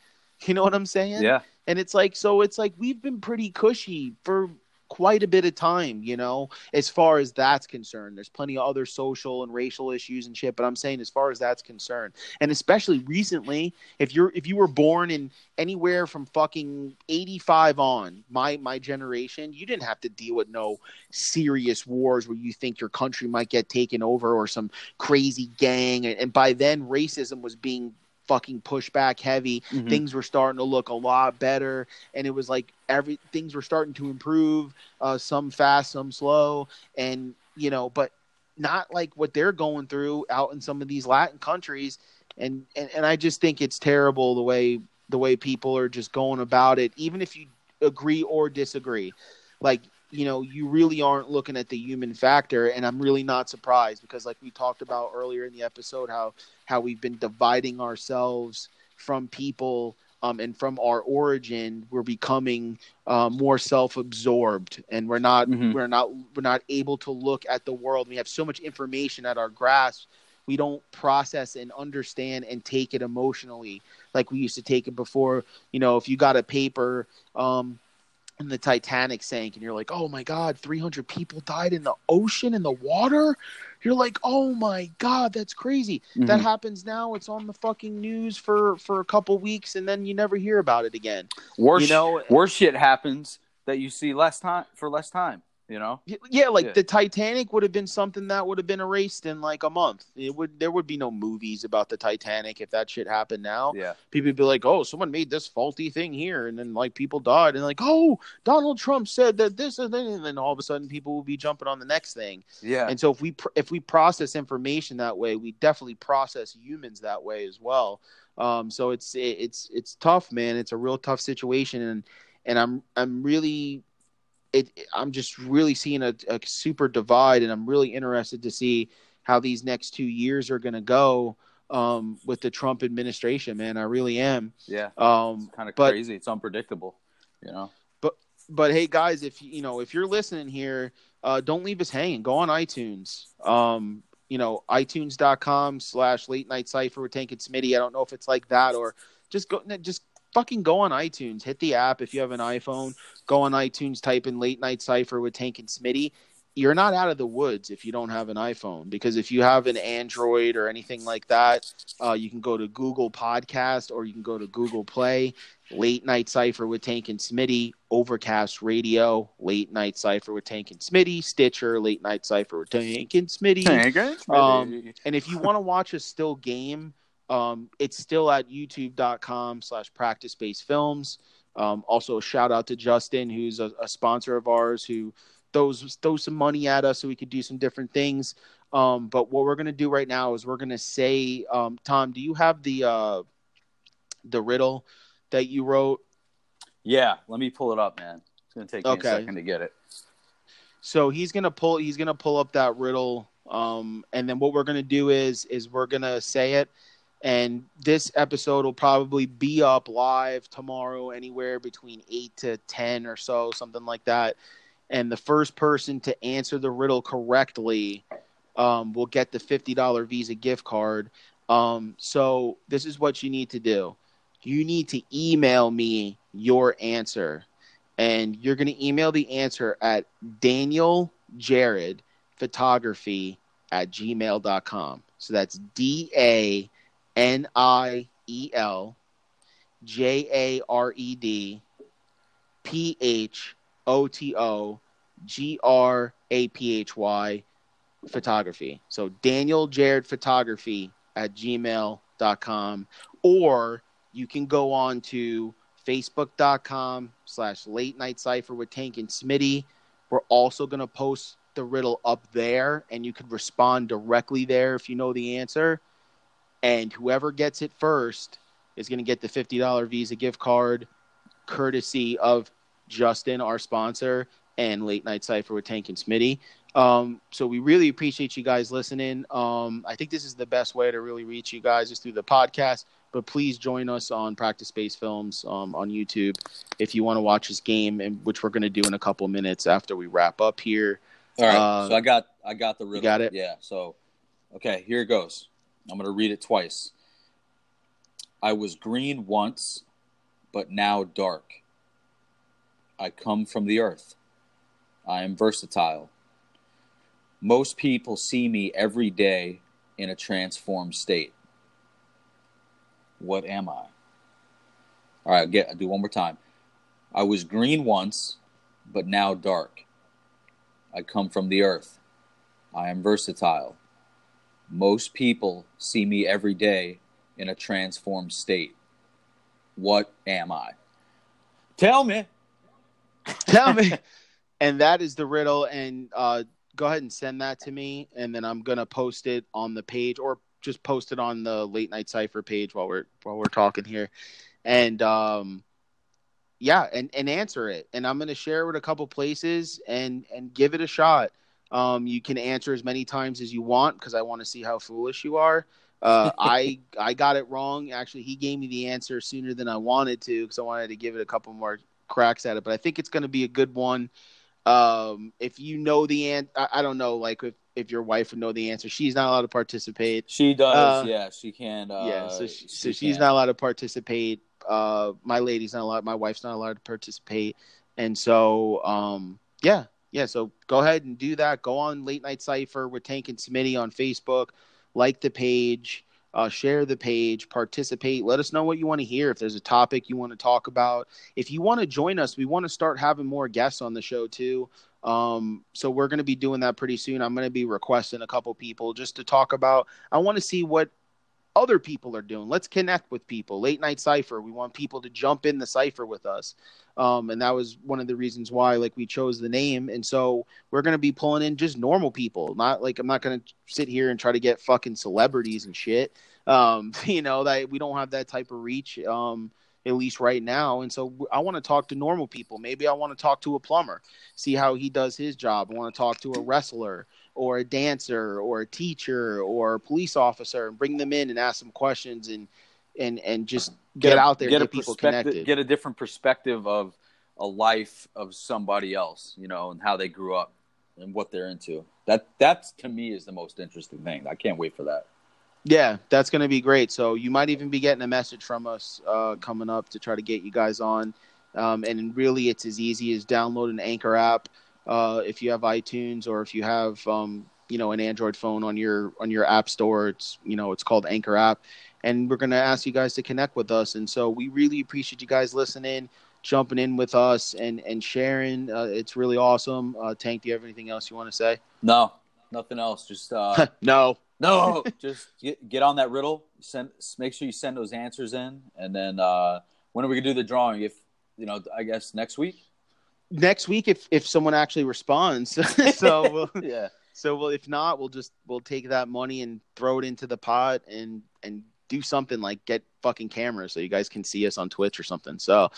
You know what I'm saying? Yeah. And it's like, so it's like we've been pretty cushy for quite a bit of time, you know, as far as that's concerned. There's plenty of other social and racial issues and shit, but I'm saying as far as that's concerned, and especially recently, if you're if you were born in anywhere from fucking eighty-five on, my my generation, you didn't have to deal with no serious wars where you think your country might get taken over or some crazy gang, and, and by then racism was being fucking pushed back heavy. Mm-hmm. Things were starting to look a lot better, and it was like every things were starting to improve, uh, some fast, some slow, and you know, but not like what they're going through out in some of these Latin countries, and and, and I just think it's terrible the way the way people are just going about it, even if you agree or disagree. Like, you know, you really aren't looking at the human factor, and I'm really not surprised because, like we talked about earlier in the episode, how how we've been dividing ourselves from people um, and from our origin. We're becoming uh, more self-absorbed, and we're not mm-hmm. we're not we're not able to look at the world. We have so much information at our grasp. We don't process and understand and take it emotionally like we used to take it before. You know, if you got a paper. Um, And the Titanic sank, and you're like, oh my god, three hundred people died in the ocean, in the water. You're like, oh my god, that's crazy. Mm-hmm. That happens now. It's on the fucking news for for a couple weeks, and then you never hear about it again. Worse, you know, worse shit happens that you see less time for less time. You know, yeah, like yeah. the Titanic would have been something that would have been erased in like a month. It would there would be no movies about the Titanic if that shit happened now. Yeah, people would be like, oh, someone made this faulty thing here, and then like people died, and like, oh, Donald Trump said that this, and then, and then all of a sudden people will be jumping on the next thing. Yeah, and so if we pr- if we process information that way, we definitely process humans that way as well. Um, so it's it, it's it's tough, man. It's a real tough situation, and and I'm I'm really. It, I'm just really seeing a, a super divide, and I'm really interested to see how these next two years are going to go um, with the Trump administration, man. I really am. Yeah. Um, it's kind of crazy. It's unpredictable, you know, but, but hey guys, if you know, if you're listening here, uh, don't leave us hanging. Go on iTunes, um, you know, iTunes.com slash late night cipher with Tank and Smitty. I don't know if it's like that, or just go, just fucking go on iTunes, hit the app. If you have an iPhone, go on iTunes, type in Late Night Cipher with Tank and Smitty. You're not out of the woods if you don't have an iPhone, because if you have an Android or anything like that, uh, you can go to Google Podcast, or you can go to Google Play, Late Night Cipher with Tank and Smitty, Overcast Radio, Late Night Cipher with Tank and Smitty, Stitcher, Late Night Cipher with Tank and Smitty. Tank and Smitty. Um, and if you want to watch a still game, Um, it's still at youtube.com slash practice based films. Um, also a shout out to Justin, who's a, a sponsor of ours, who throws, throws some money at us so we could do some different things. Um, but what we're going to do right now is we're going to say, um, Tom, do you have the, uh, the riddle that you wrote? Yeah. Let me pull it up, man. It's going to take me okay. a second to get it. So he's going to pull, he's going to pull up that riddle. Um, and then what we're going to do is, is we're going to say it. And this episode will probably be up live tomorrow, anywhere between eight to ten or so, something like that. And the first person to answer the riddle correctly um, will get the fifty dollars Visa gift card. Um, so this is what you need to do. You need to email me your answer. And you're going to email the answer at danieljaredphotography at gmail dot com. So that's D-A... N I E L J A R E D P H O T O G R A P H Y photography. So Daniel Jared Photography at gmail dot com. Or you can go on to Facebook.com slash Late Night Cipher with Tank and Smitty. We're also going to post the riddle up there, and you can respond directly there if you know the answer. And whoever gets it first is going to get the fifty dollars Visa gift card, courtesy of Justin, our sponsor, and Late Night Cipher with Tank and Smitty. Um, so we really appreciate you guys listening. Um, I think this is the best way to really reach you guys is through the podcast. But please join us on Practice Based Films um, on YouTube if you want to watch this game, and which we're going to do in a couple minutes after we wrap up here. All right. Uh, so I got I got the riddle. You got it? Yeah. So, okay, here it goes. I'm going to read it twice. I was green once, but now dark. I come from the earth. I am versatile. Most people see me every day in a transformed state. What am I? All right, get, I'll do one more time. I was green once, but now dark. I come from the earth. I am versatile. Most people see me every day in a transformed state. What am I? Tell me. Tell me. And that is the riddle. And uh, go ahead and send that to me. And then I'm going to post it on the page, or just post it on the Late Night Cipher page while we're while we're talking here. And um, yeah, and, and answer it. And I'm going to share it with a couple places and, and give it a shot. Um, you can answer as many times as you want because I want to see how foolish you are. Uh, I I got it wrong. Actually, he gave me the answer sooner than I wanted to because I wanted to give it a couple more cracks at it. But I think it's going to be a good one. Um, if you know the answer, I, I don't know, like if, if your wife would know the answer. She's not allowed to participate. She does, uh, yeah. She can. Uh, yeah, so, she, she so she's can. not allowed to participate. Uh, my lady's not allowed. My wife's not allowed to participate. And so, um, yeah. Yeah, so go ahead and do that. Go on Late Night Cipher with Tank and Smitty on Facebook. Like the page, uh, share the page, participate. Let us know what you want to hear. If there's a topic you want to talk about, if you want to join us, we want to start having more guests on the show too. Um, so we're going to be doing that pretty soon. I'm going to be requesting a couple people just to talk about. I want to see what other people are doing. Let's connect with people. Late Night Cipher. We want people to jump in the cipher with us. Um, and that was one of the reasons why, like, we chose the name. And so we're going to be pulling in just normal people. Not like, I'm not going to sit here and try to get fucking celebrities and shit. Um, you know, that we don't have that type of reach, um, at least right now. And so I want to talk to normal people. Maybe I want to talk to a plumber, see how he does his job. I want to talk to a wrestler or a dancer or a teacher or a police officer and bring them in and ask them questions and, and, and just get, get a, out there and get, get people connected. Get a different perspective of a life of somebody else, you know, and how they grew up and what they're into. That, that's to me is the most interesting thing. I can't wait for that. Yeah, that's going to be great. So you might even be getting a message from us uh, coming up to try to get you guys on. Um, and really, it's as easy as download an Anchor app uh, if you have iTunes, or if you have um, you know, an Android phone on your on your app store. It's you know it's called Anchor app, and we're going to ask you guys to connect with us. And so we really appreciate you guys listening, jumping in with us, and and sharing. Uh, it's really awesome. Uh, Tank, do you have anything else you want to say? No, nothing else. Just uh... no. No, just get, get on that riddle. Send, make sure you send those answers in, and then uh, when are we gonna do the drawing? If you know, I guess next week. Next week, if if someone actually responds, so we'll, yeah. So we'll, if not, we'll just we'll take that money and throw it into the pot and and do something like get fucking cameras so you guys can see us on Twitch or something. So,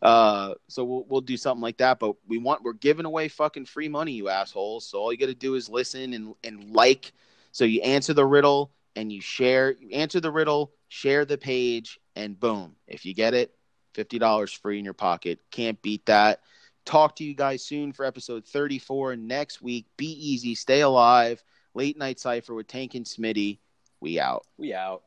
uh, so we'll we'll do something like that. But we want we're giving away fucking free money, you assholes. So all you gotta do is listen and and like. So you answer the riddle and you share, you answer the riddle, share the page, and boom. If you get it, fifty dollars free in your pocket. Can't beat that. Talk to you guys soon for episode thirty-four next week. Be easy. Stay alive. Late Night Cipher with Tank and Smitty. We out. We out.